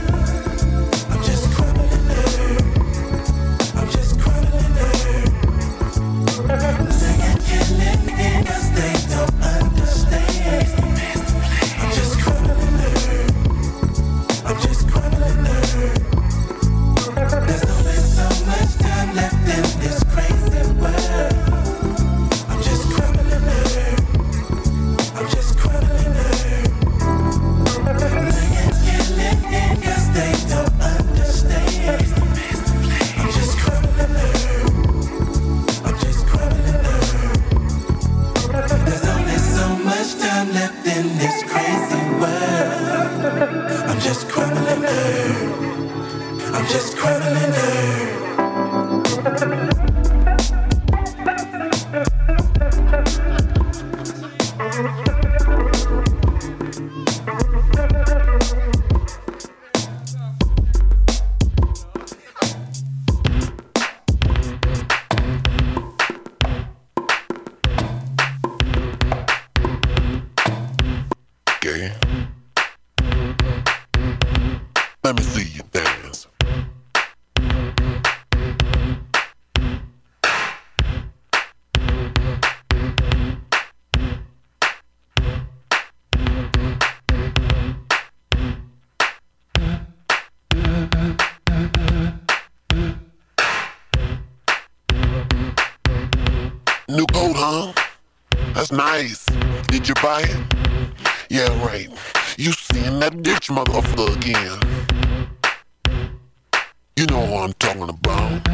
Nice. Did you buy it? Yeah, right. You seen that bitch motherfucker again. You know what I'm talking about.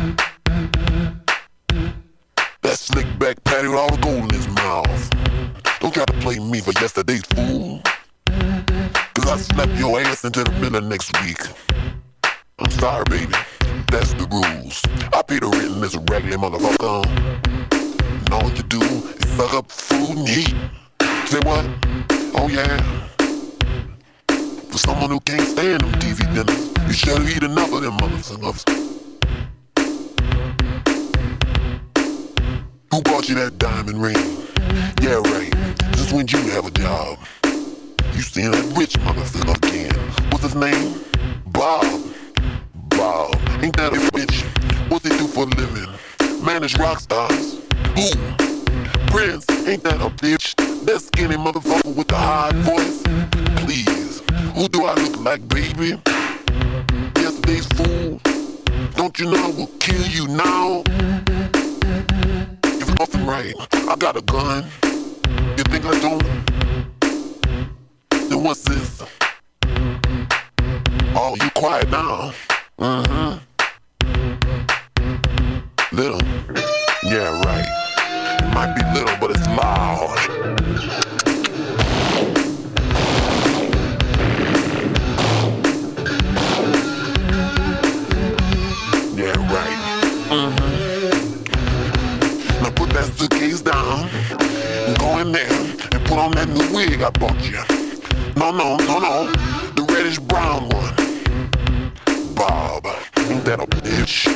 That slick back patty with all the gold in his mouth. Don't try to play me for yesterday's fool. Cause I slap your ass into the middle next week. I'm sorry, baby. That's the rules. I pay the rent in this raggedy motherfucker. And all you do is suck up food and heat. Say what? Oh yeah. For someone who can't stand them T V dinners, you should eat enough of them motherfuckers. Who bought you that diamond ring? Yeah, right. Just when you have a job. You seen that rich motherfucker again. What's his name? Bob. Bob. Ain't that a bitch? What they do for a living? Manage rock stars. Who? Prince, ain't that a bitch? That skinny motherfucker with the high voice? Please, who do I look like, baby? Yesterday's fool. Don't you know I will kill you now? You're nothing right. I got a gun. You think I don't? Then what's this? Oh, you quiet now. Mm-hmm. Little. Yeah, right. Might be little, but it's loud. Yeah, right. Mm-hmm. Now put that suitcase down and go in there and put on that new wig I bought you. No, no, no, no. The reddish brown one. Bob, ain't that a bitch?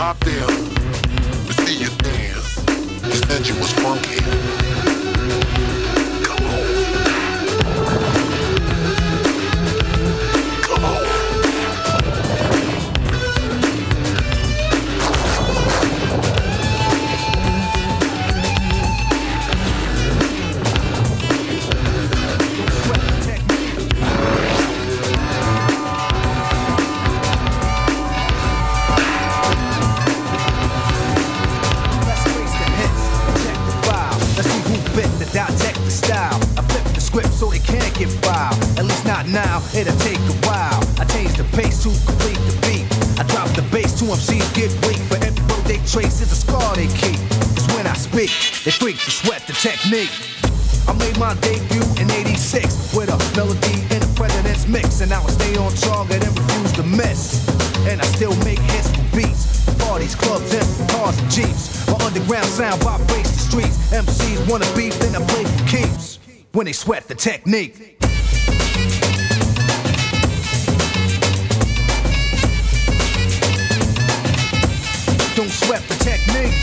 Out there to see you dance. You said you was funky. Come on. Come on. So they can't get filed, at least not now, it'll take a while. I change the pace to complete the beat. I drop the bass to M Cs get weak. For every road they trace is a scar they keep. It's when I speak, they freak to sweat the technique. I made my debut in eighty-six with a melody and a president's mix, and now I stay on target and refuse to miss. And I still make hits for beats, parties, clubs, and cars and jeeps. My underground sound vibrates the streets. M Cs wanna beef, then I play for keeps when they sweat the technique. Don't sweat the technique.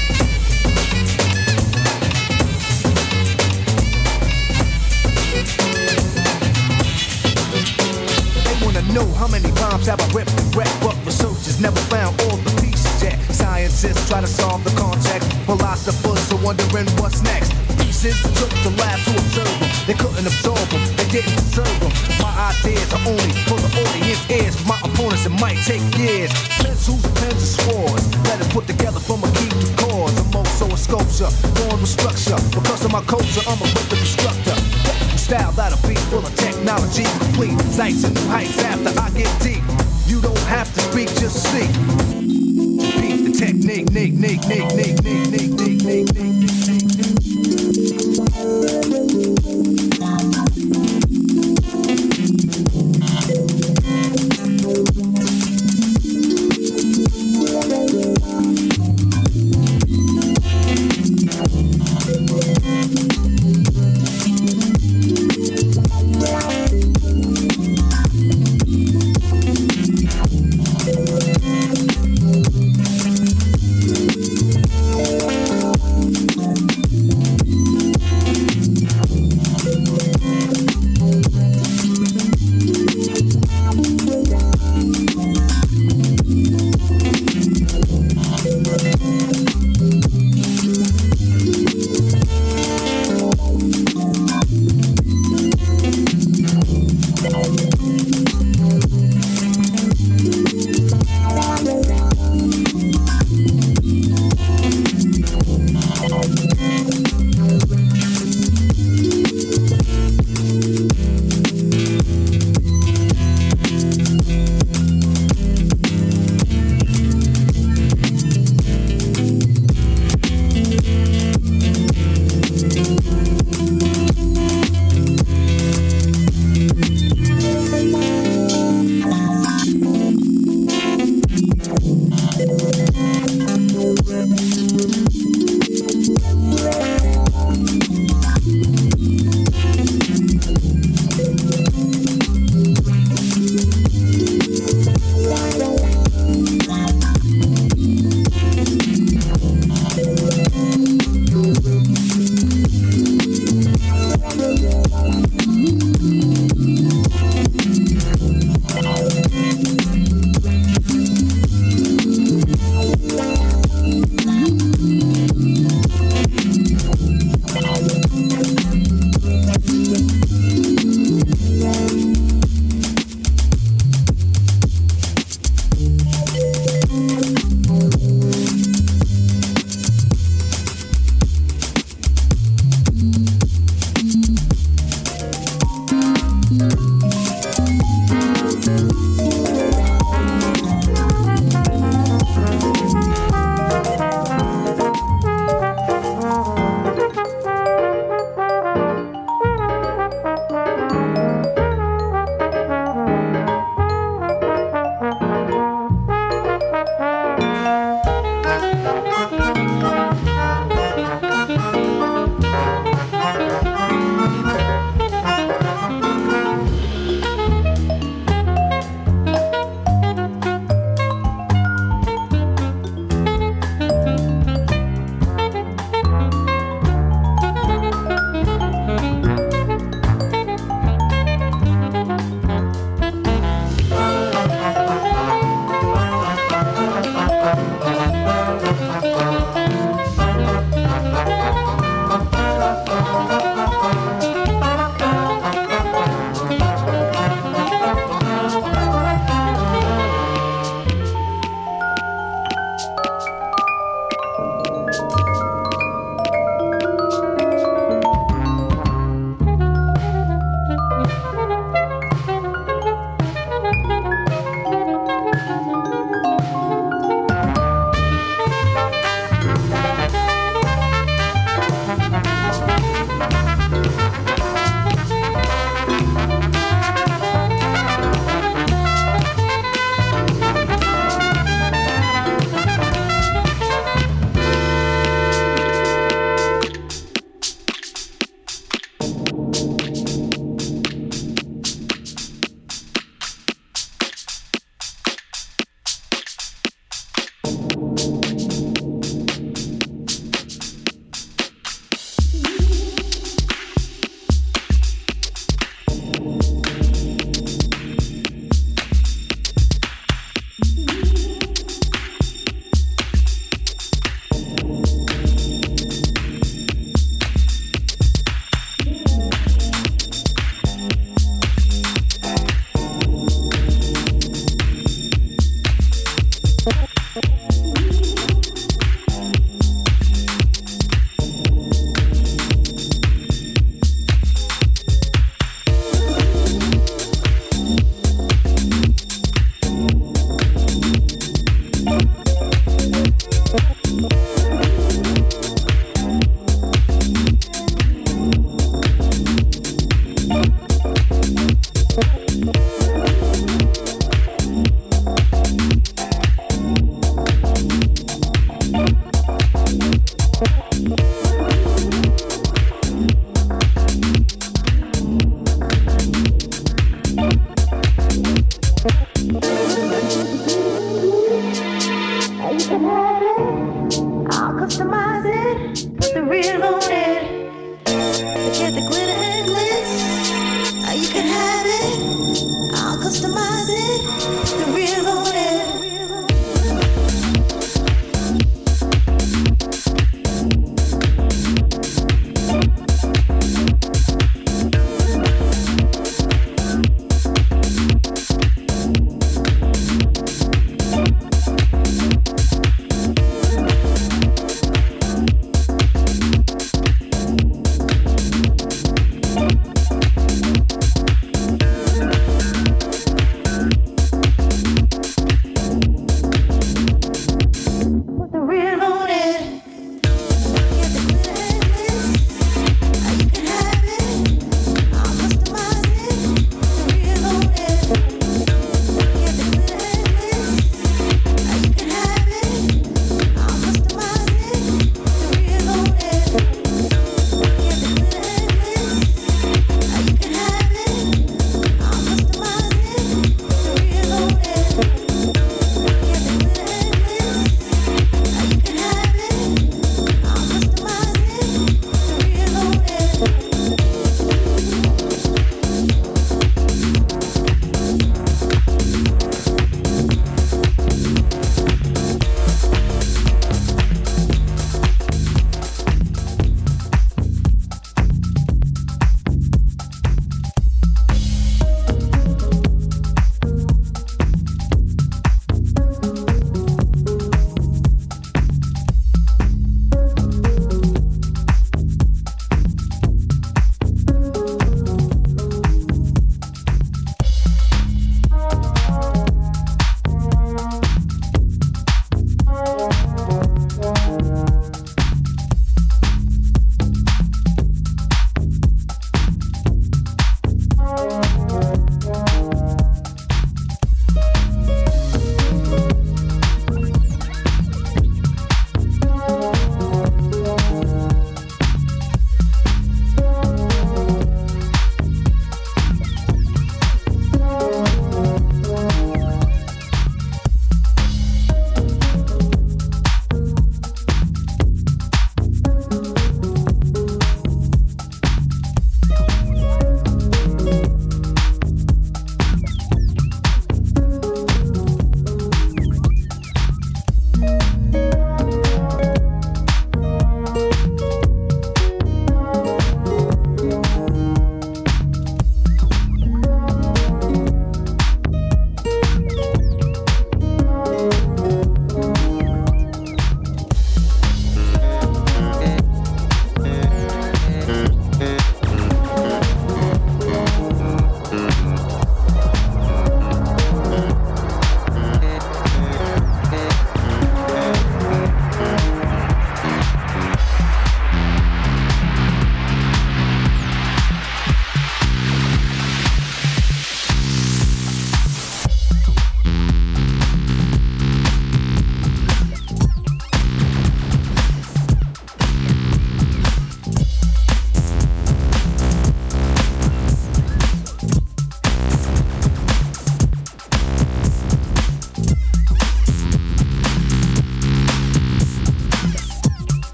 Know how many bombs have I ripped and wrecked, but researchers never found all the pieces yet. Scientists try to solve the context, philosophers are wondering what's next. Pieces took the lab to observe them, they couldn't absorb them, they didn't deserve them. My ideas are only for the audience ears, for my opponents it might take years. Pencils, pens, and swords, let us put together from a key to chords. I'm also a sculpture, born with structure, because of my culture I'm a rhythm constructor. Style that'll be full of technology, complete sights and new heights after I get deep. You don't have to speak, just see. Beat the technique, nick, nick, nick, nick, nick, nick, nick, nick,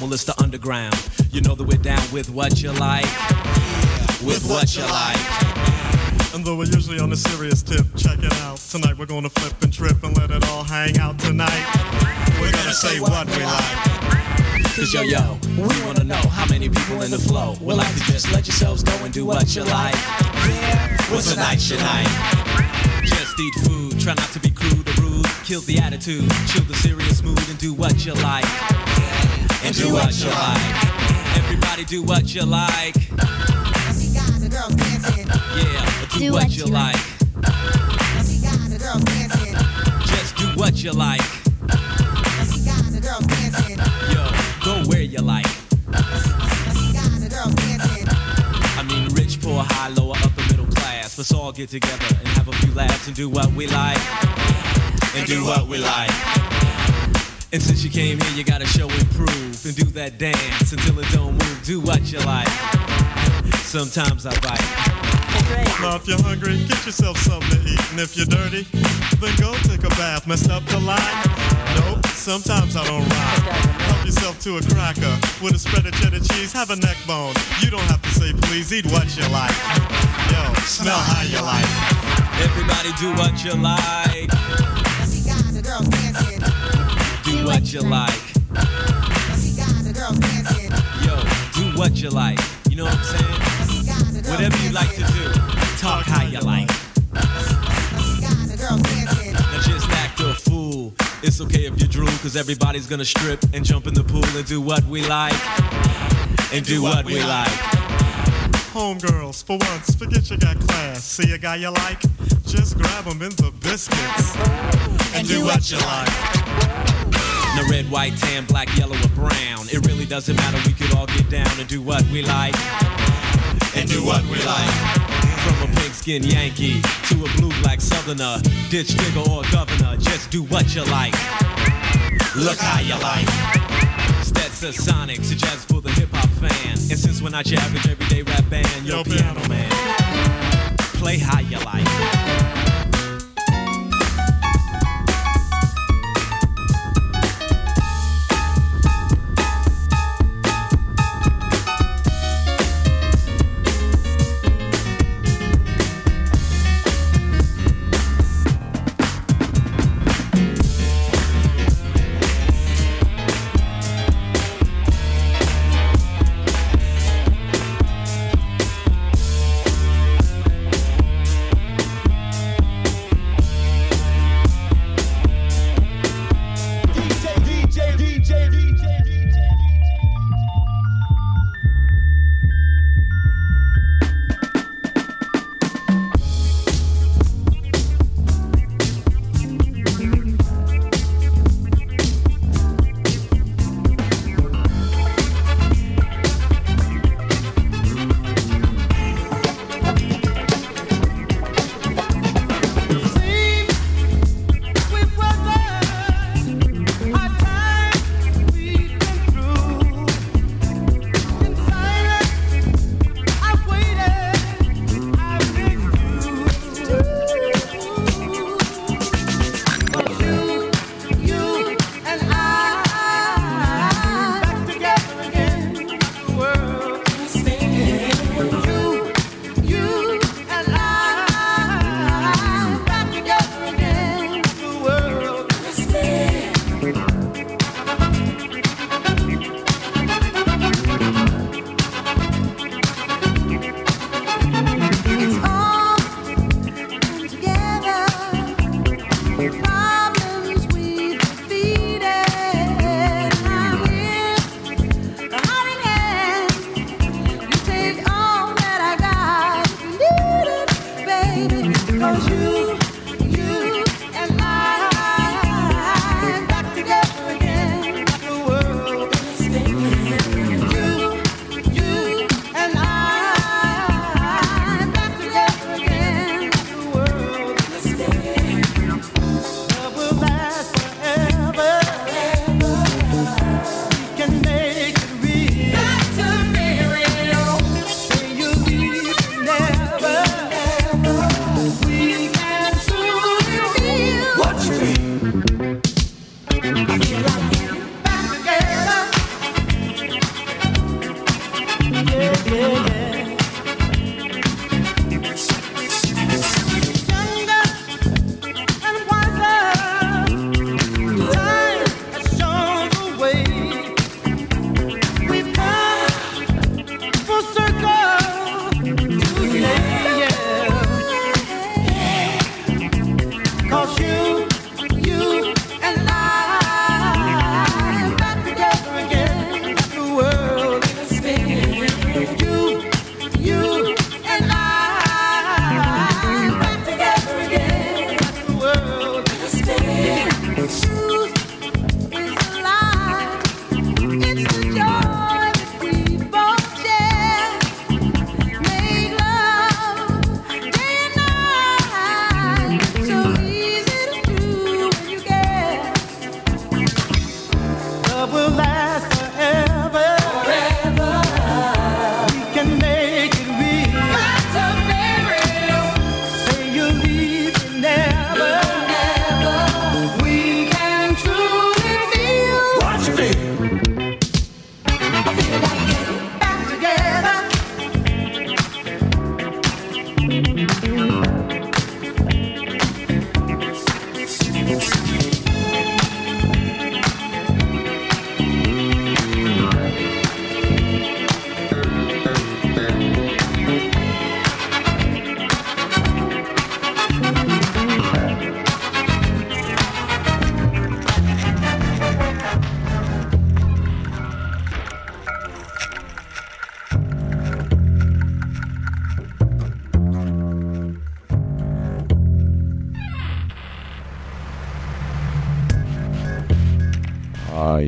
Well, it's the underground. You know that we're down with what you like. With what you like. And though we're usually on a serious tip, check it out. Tonight we're gonna flip and trip and let it all hang out tonight. We're gonna say what we like. Cause yo yo, we wanna know how many people in the flow would like to just let yourselves go and do what you like. Well, tonight's your night. Just eat food, try not to be crude or rude. Kill the attitude, chill the serious mood and do what you like. And do what you like. Everybody do what you like. I see guys and girls dancing. Yeah, do, do what, what you, you like. I see guys and girls dancing. Just do what you like. I see guys and girls dancing. Yo, go where you like. I see guys and girls dancing. I mean rich, poor, high, lower, upper middle class. Let's all get together and have a few laughs and do what we like. And do what we like. And since you came here, you gotta show and prove. And do that dance until it don't move. Do what you like. Sometimes I bite. Now if you're hungry, get yourself something to eat. And if you're dirty, then go take a bath. Messed up the line? Nope, sometimes I don't ride. Yourself to a cracker with a spread of cheddar cheese. Have a neck bone. You don't have to say please. Eat what you like. Yo, smell how you like. Everybody do what you like. See guys and girls dancing. Do what you like. See guys and girls dancing. Yo, do what you like. You know what I'm saying? See guys and girls. Whatever you like to do, talk how you like. See guys and girls dancing. Now just act a fool. It's okay if you drool, cause everybody's gonna strip and jump in the pool and do what we like. And do, do what, what we like. Homegirls, for once, forget you got class. See a guy you like, just grab him in the biscuits. And, and do, do what, what you like. Now red, white, tan, black, yellow, or brown. It really doesn't matter, we could all get down and do what we like. And, and do, do what, what we like. From a pig-skinned Yankee to a blue-black Southerner, ditch digger or governor, just do what you like. Look how you like. Stetsasonics, a jazz for the hip-hop fan. And since we're not your average everyday rap band, your piano man, play how you like.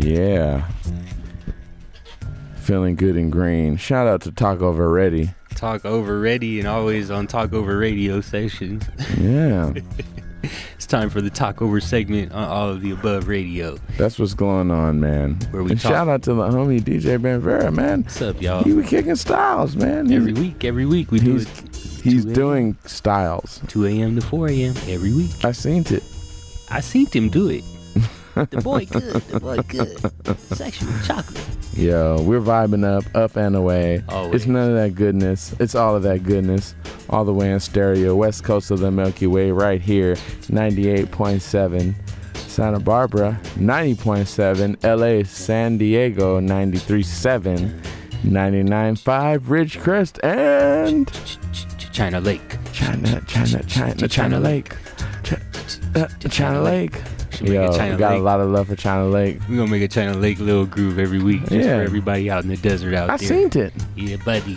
Yeah. Feeling good and green. Shout out to Talk Over Ready. Talk Over Ready and always on Talk Over Radio stations. Yeah. It's time for the Talk Over segment on All of the Above Radio. That's what's going on, man. Where we and talk- shout out to my homie D J Ben Vera, man. What's up, y'all? He was kicking styles, man. Every he's, week, every week we do it. He's doing styles. two a.m. to four a.m. every week. I seen it. I seen him do it. The boy good, the boy good. It's actually chocolate. Yo, we're vibing up, up and away. Always. It's none of that goodness. It's all of that goodness. All the way in stereo, west coast of the Milky Way, right here, ninety-eight point seven. Santa Barbara, ninety point seven. L A, San Diego, ninety-three point seven. ninety-nine point five, Ridgecrest, and... China Lake. China, China, China, China Lake. China Lake. Yo, we got Lake. A lot of love for China Lake. We're going to make a China Lake little groove every week just yeah. for everybody out in the desert out I there. I seen it. Yeah, buddy.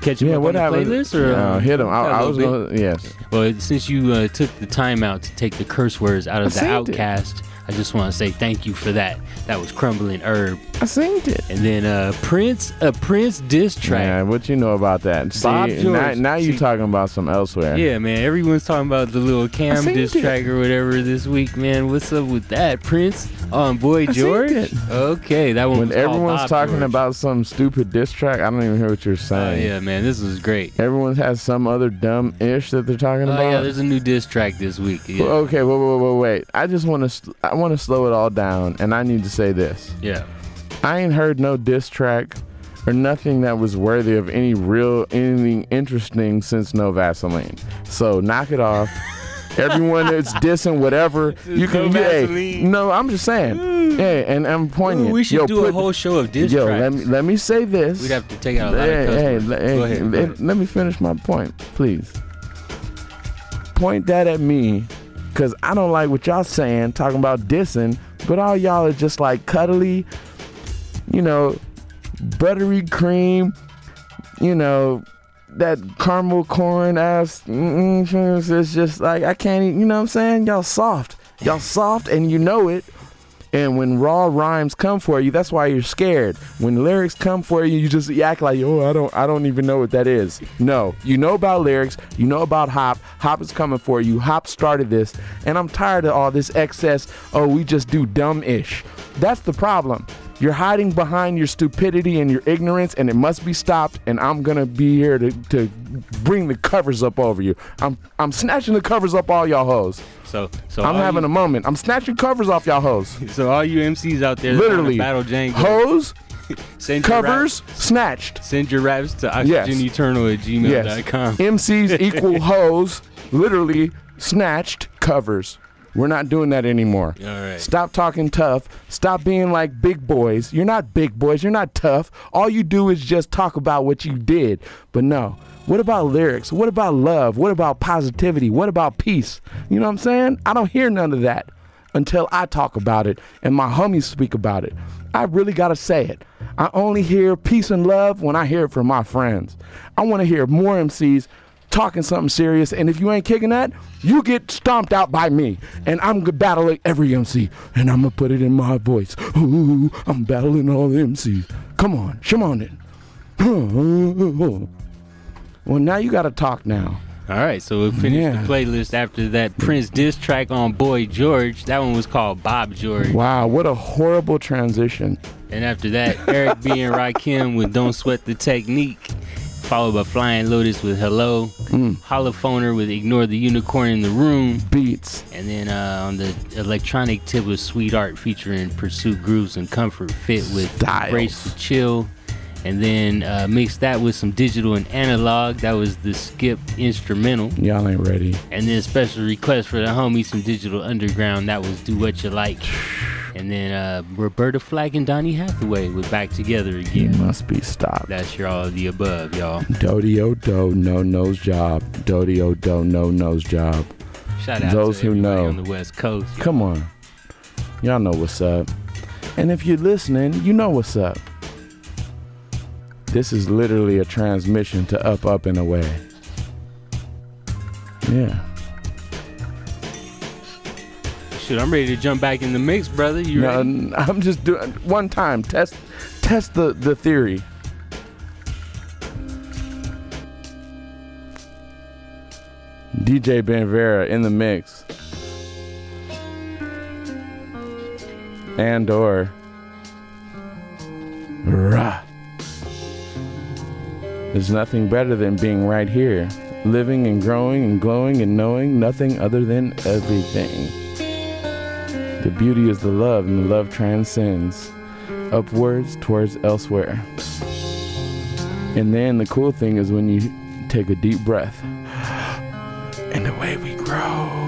Catch you yeah, up what on the playlist? Or, no, hit them. I, I was going to, yes. Well, since you uh, took the time out to take the curse words out of I the Outcast, it. I just want to say thank you for that. That was Crumbling Herb. I seen it. And then uh, Prince, a Prince diss track. Man, what you know about that? See, Bob George, now, now you're talking about some elsewhere. Yeah, man. Everyone's talking about the little Cam diss it. track or whatever this week, man. What's up with that? Prince on Boy George? Okay, that one when was everyone's Bob talking George. About some stupid diss track, I don't even hear what you're saying. Uh, yeah, man. This was great. Everyone has some other dumb ish that they're talking uh, about? Oh, yeah. There's a new diss track this week. Yeah. Well, okay, wait, wait, wait, wait. I just want to st- I want to slow it all down, and I need to say this. Yeah. I ain't heard no diss track or nothing that was worthy of any real anything interesting since No Vaseline. So knock it off. Everyone that's dissing whatever you can get. No, hey, no, I'm just saying. Mm. Hey, and I'm pointing. Ooh, we should yo, do put, a whole show of diss yo, tracks. Yo, let me let me say this. We'd have to take out a lot hey, of customers. Hey, go hey, ahead, let, let me finish my point, please. Point that at me, cause I don't like what y'all saying, talking about dissing. But all y'all are just like cuddly. You know, buttery cream, you know, that caramel corn ass. It's just like, I can't eat, you know what I'm saying? Y'all soft. Y'all soft and you know it. And when raw rhymes come for you, that's why you're scared. When lyrics come for you, you just you act like, oh, I don't I don't even know what that is. No, you know about lyrics. You know about Hop. Hop is coming for you. Hop started this. And I'm tired of all this excess. Oh, we just do dumb-ish. That's the problem. You're hiding behind your stupidity and your ignorance, and it must be stopped, and I'm going to be here to, to bring the covers up over you. I'm I'm snatching the covers up all y'all hoes. So, so I'm having you, a moment. I'm snatching covers off y'all hoes. So all you M Cs out there that want to battle Django. Hoes, send covers, raps, snatched. Send your raps to oxygeneternal at gmail dot com. Yes. M Cs equal hoes, literally snatched covers. We're not doing that anymore. All right. Stop talking tough. Stop being like big boys. You're not big boys. You're not tough. All you do is just talk about what you did. But no. What about lyrics? What about love? What about positivity? What about peace? You know what I'm saying? I don't hear none of that until I talk about it and my homies speak about it. I really got to say it. I only hear peace and love when I hear it from my friends. I want to hear more M Cs talking something serious, and if you ain't kicking that, you get stomped out by me, and I'm gonna battle every M C, and I'm gonna put it in my voice. Ooh, I'm battling all the M Cs. Come on, come on it. Well, now you gotta talk now. All right, so we'll finish yeah. the playlist after that Prince diss track on Boy George. That one was called Bob George. Wow, what a horrible transition. And after that, Eric B and Rakim with Don't Sweat the Technique, followed by Flying Lotus with Hello, mm. Holophoner with Ignore the Unicorn in the Room, Beats, and then uh, on the electronic tip was Sweet Art featuring Pursuit Grooves and Comfort Fit with Styles. Embrace the Chill, and then uh, mixed that with some digital and analog. That was the skip instrumental. Y'all ain't ready. And then special request for the homies, some Digital Underground. That was Do What You Like. And then uh, Roberta Flack and Donnie Hathaway was back together again. You must be stopped. That's your all of the above, y'all. Do-de-o-do, no-no's job. Do-de-o-do, no-no's job. Shout out those to who know on the West Coast. Y'all. Come on. Y'all know what's up. And if you're listening, you know what's up. This is literally a transmission to Up, Up, and Away. Yeah. Shoot, I'm ready to jump back in the mix, brother. You no, ready? I'm just doing one time. Test test the, the theory. D J Ben Vera in the mix. And or rah. There's nothing better than being right here, living and growing and glowing and knowing nothing other than everything. The beauty is the love, and the love transcends upwards towards elsewhere. And then the cool thing is when you take a deep breath, and the way we grow.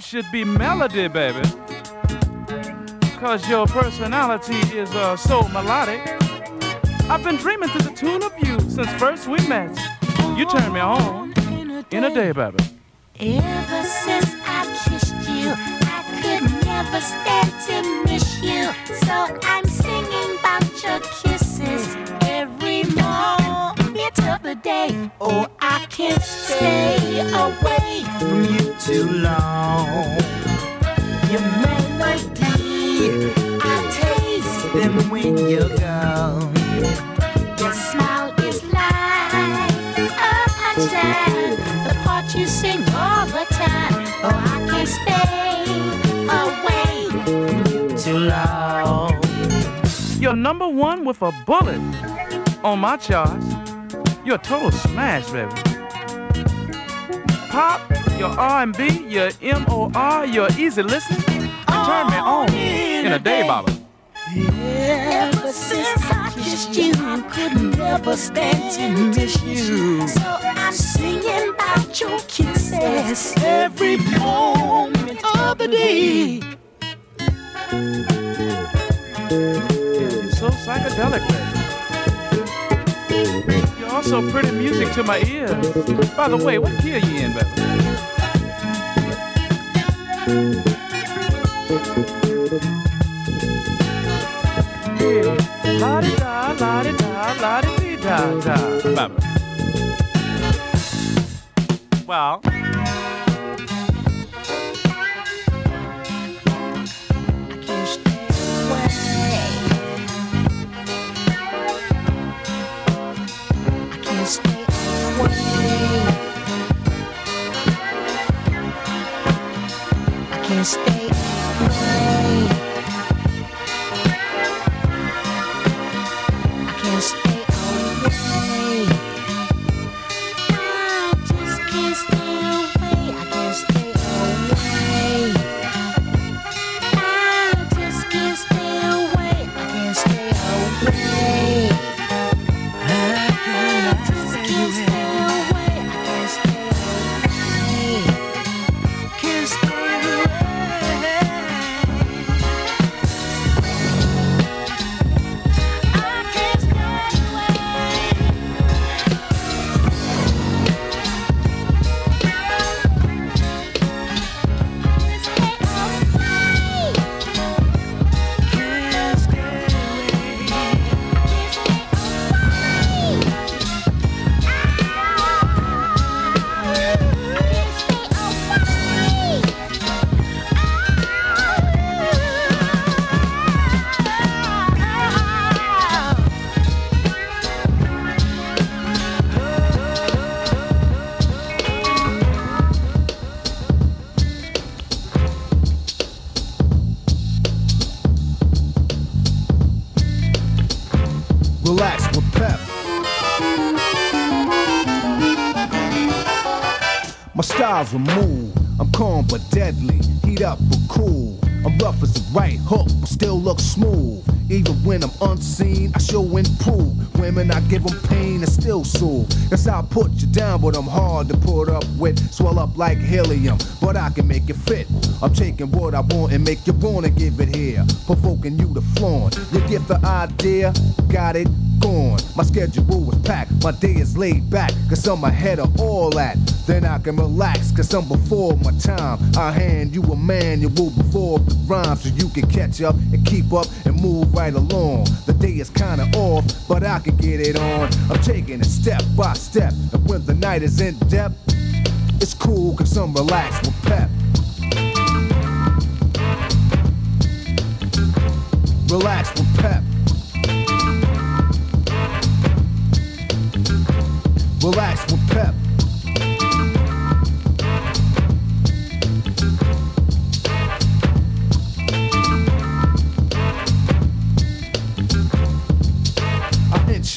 Should be melody, baby, cause your personality is uh, so melodic. I've been dreaming to the tune of you since first we met. You turned me on in a day, in a day baby. Ever since I kissed you, I could never stand to miss you. So I'm singing about your kisses every moment of the day. Oh, I can't stay away from you too long. Your melody, I taste them when you're gone. Your smile is like a punchline, the part you sing all the time. Oh, I can't stay away from you too long. You're number one with a bullet on my charts. You're a total smash, baby. Pop, your R and B, your M O R, your easy listen. You turn me on in, in a day, Baba. Ever since I kissed you, I could never stand to miss you. So I'm singing about your kisses every moment of the day. You're so psychedelic, baby. You're also pretty music to my ears. By the way, what key are you in, baby? Yeah. La-di-da, la-di-da, la-di-da-da, baby. Well, I can't stay away. Stay away. I can't stay away. I can't stay away. I just can't stay away. I can't stay away. I just can't stay away. I can't stay away. I can't stay away. Can't stay away. My style's a move. I'm calm but deadly, heat up but cool. I'm rough as the right hook, but still look smooth. Even when I'm unseen, I show improve. Women, I give them pain and still soothe. That's how I put you down, but I'm hard to put up with. Swell up like helium, but I can make it fit. I'm taking what I want and make you want to give it here. Provoking you to flaunt. You get the idea? Got it? Gone. My schedule is packed, my day is laid back, cause I'm ahead of all that. Then I can relax, cause I'm before my time. I'll hand you a manual before the rhyme, so you can catch up and keep up and move right along. The day is kinda off, but I can get it on. I'm taking it step by step, and when the night is in depth, it's cool cause I'm relaxed with pep. Relaxed with pep. Relax with pep.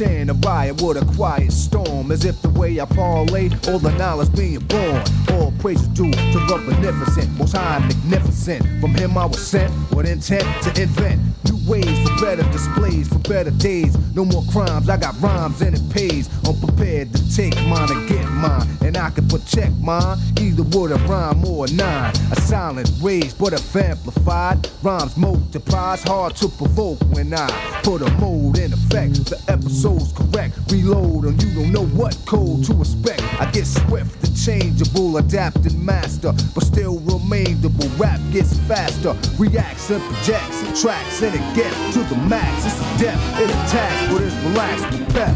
And a riot with a quiet storm, as if the way I parlay all the knowledge being born. All praise is due to the beneficent, most high and magnificent. From him I was sent with intent to invent new ways for better displays, for better days. No more crimes, I got rhymes and it pays. I'm prepared to take mine and get mine, and I can protect mine either with a rhyme or a nine. A silent rage, but if amplified, rhymes multiplies, hard to provoke when I put a mode in effect. The episode correct, reload on you don't know what code to expect. I get swift and changeable, adapt and master, but still remainable. Rap gets faster, reacts and projects and tracks, and it gets to the max. It's a depth, it's a task, but it's relaxed with pep.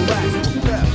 Relaxed with pep.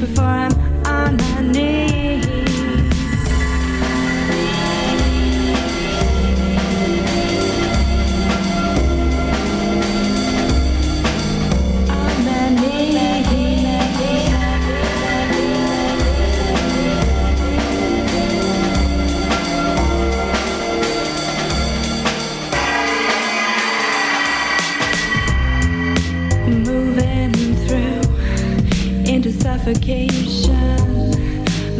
Before I'm on my knees. suffocation.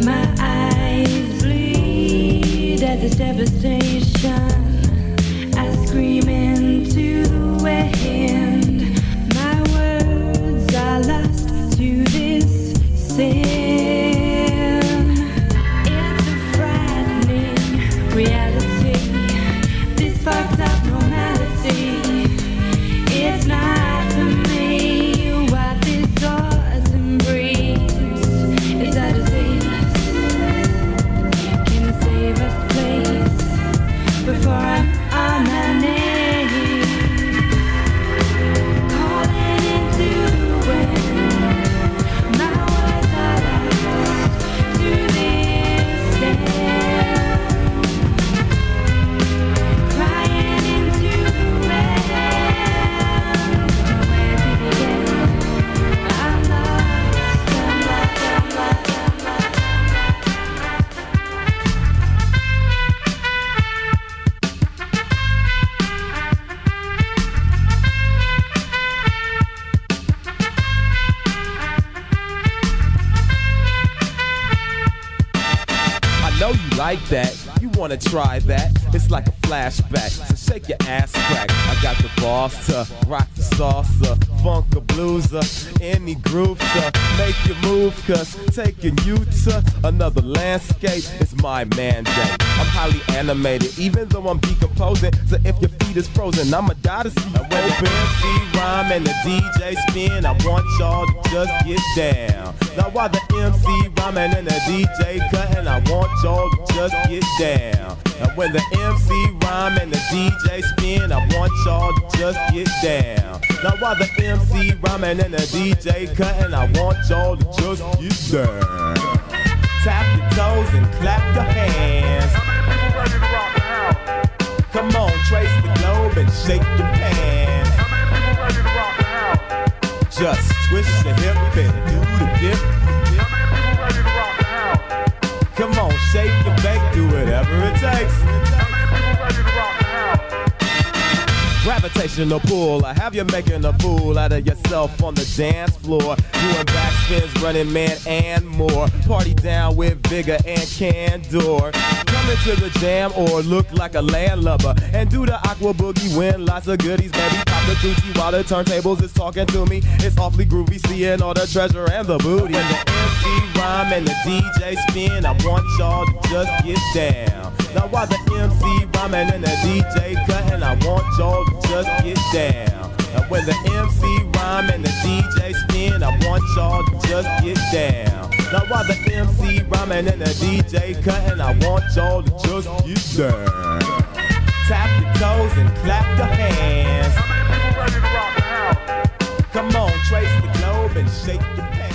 My eyes bleed at the devastation. I scream into the wind. My words are lost to this sin. It's a frightening reality. This fucked up normality. It's not. Like that, you wanna try that? It's like a flashback, so shake your ass crack. I got the boss to rock the salsa, funk the blueser, any groove to make you move, cause taking you to another landscape is my mandate. I'm highly animated, even though I'm decomposing, so if your feet is frozen, I'ma die to see you open. M C rhyme and the D J spin, I want y'all to just get down. Now while the M C rhyming and the D J cutting, I want y'all to just get down. Now when the M C rhyme and the D J spin, I want y'all to just get down. Now while the M C rhyming and the D J cutting, I want y'all to just get down. Tap your toes and clap your hands. How many people ready to rock the house? Come on, trace the globe and shake your pants. How many people ready to rock the house? Just twist your hip and do the dip. How many people ready to rock the house? Come on, shake your back, do whatever it takes. How many people ready to rock the house? Gravitational pull, I have you making a fool out of yourself on the dance floor. Doing backspins, running man, and more. Party down with vigor and candor. Come into the jam or look like a landlubber and do the aqua boogie, win lots of goodies, baby. Pop the coochie while the turntables is talking to me. It's awfully groovy seeing all the treasure and the booty. When the M C rhyme and the D J spin, I want y'all to just get down. Now while the M C rhyming and the D J cutting, I want y'all to just get down. Now when the M C rhyme and the D J spin, I want y'all to just get down. Now while the M C rhyming and the D J cutting, I want y'all to just get down. Tap your toes and clap your hands. How many people ready to rock the house? Come on, trace the globe and shake your pants.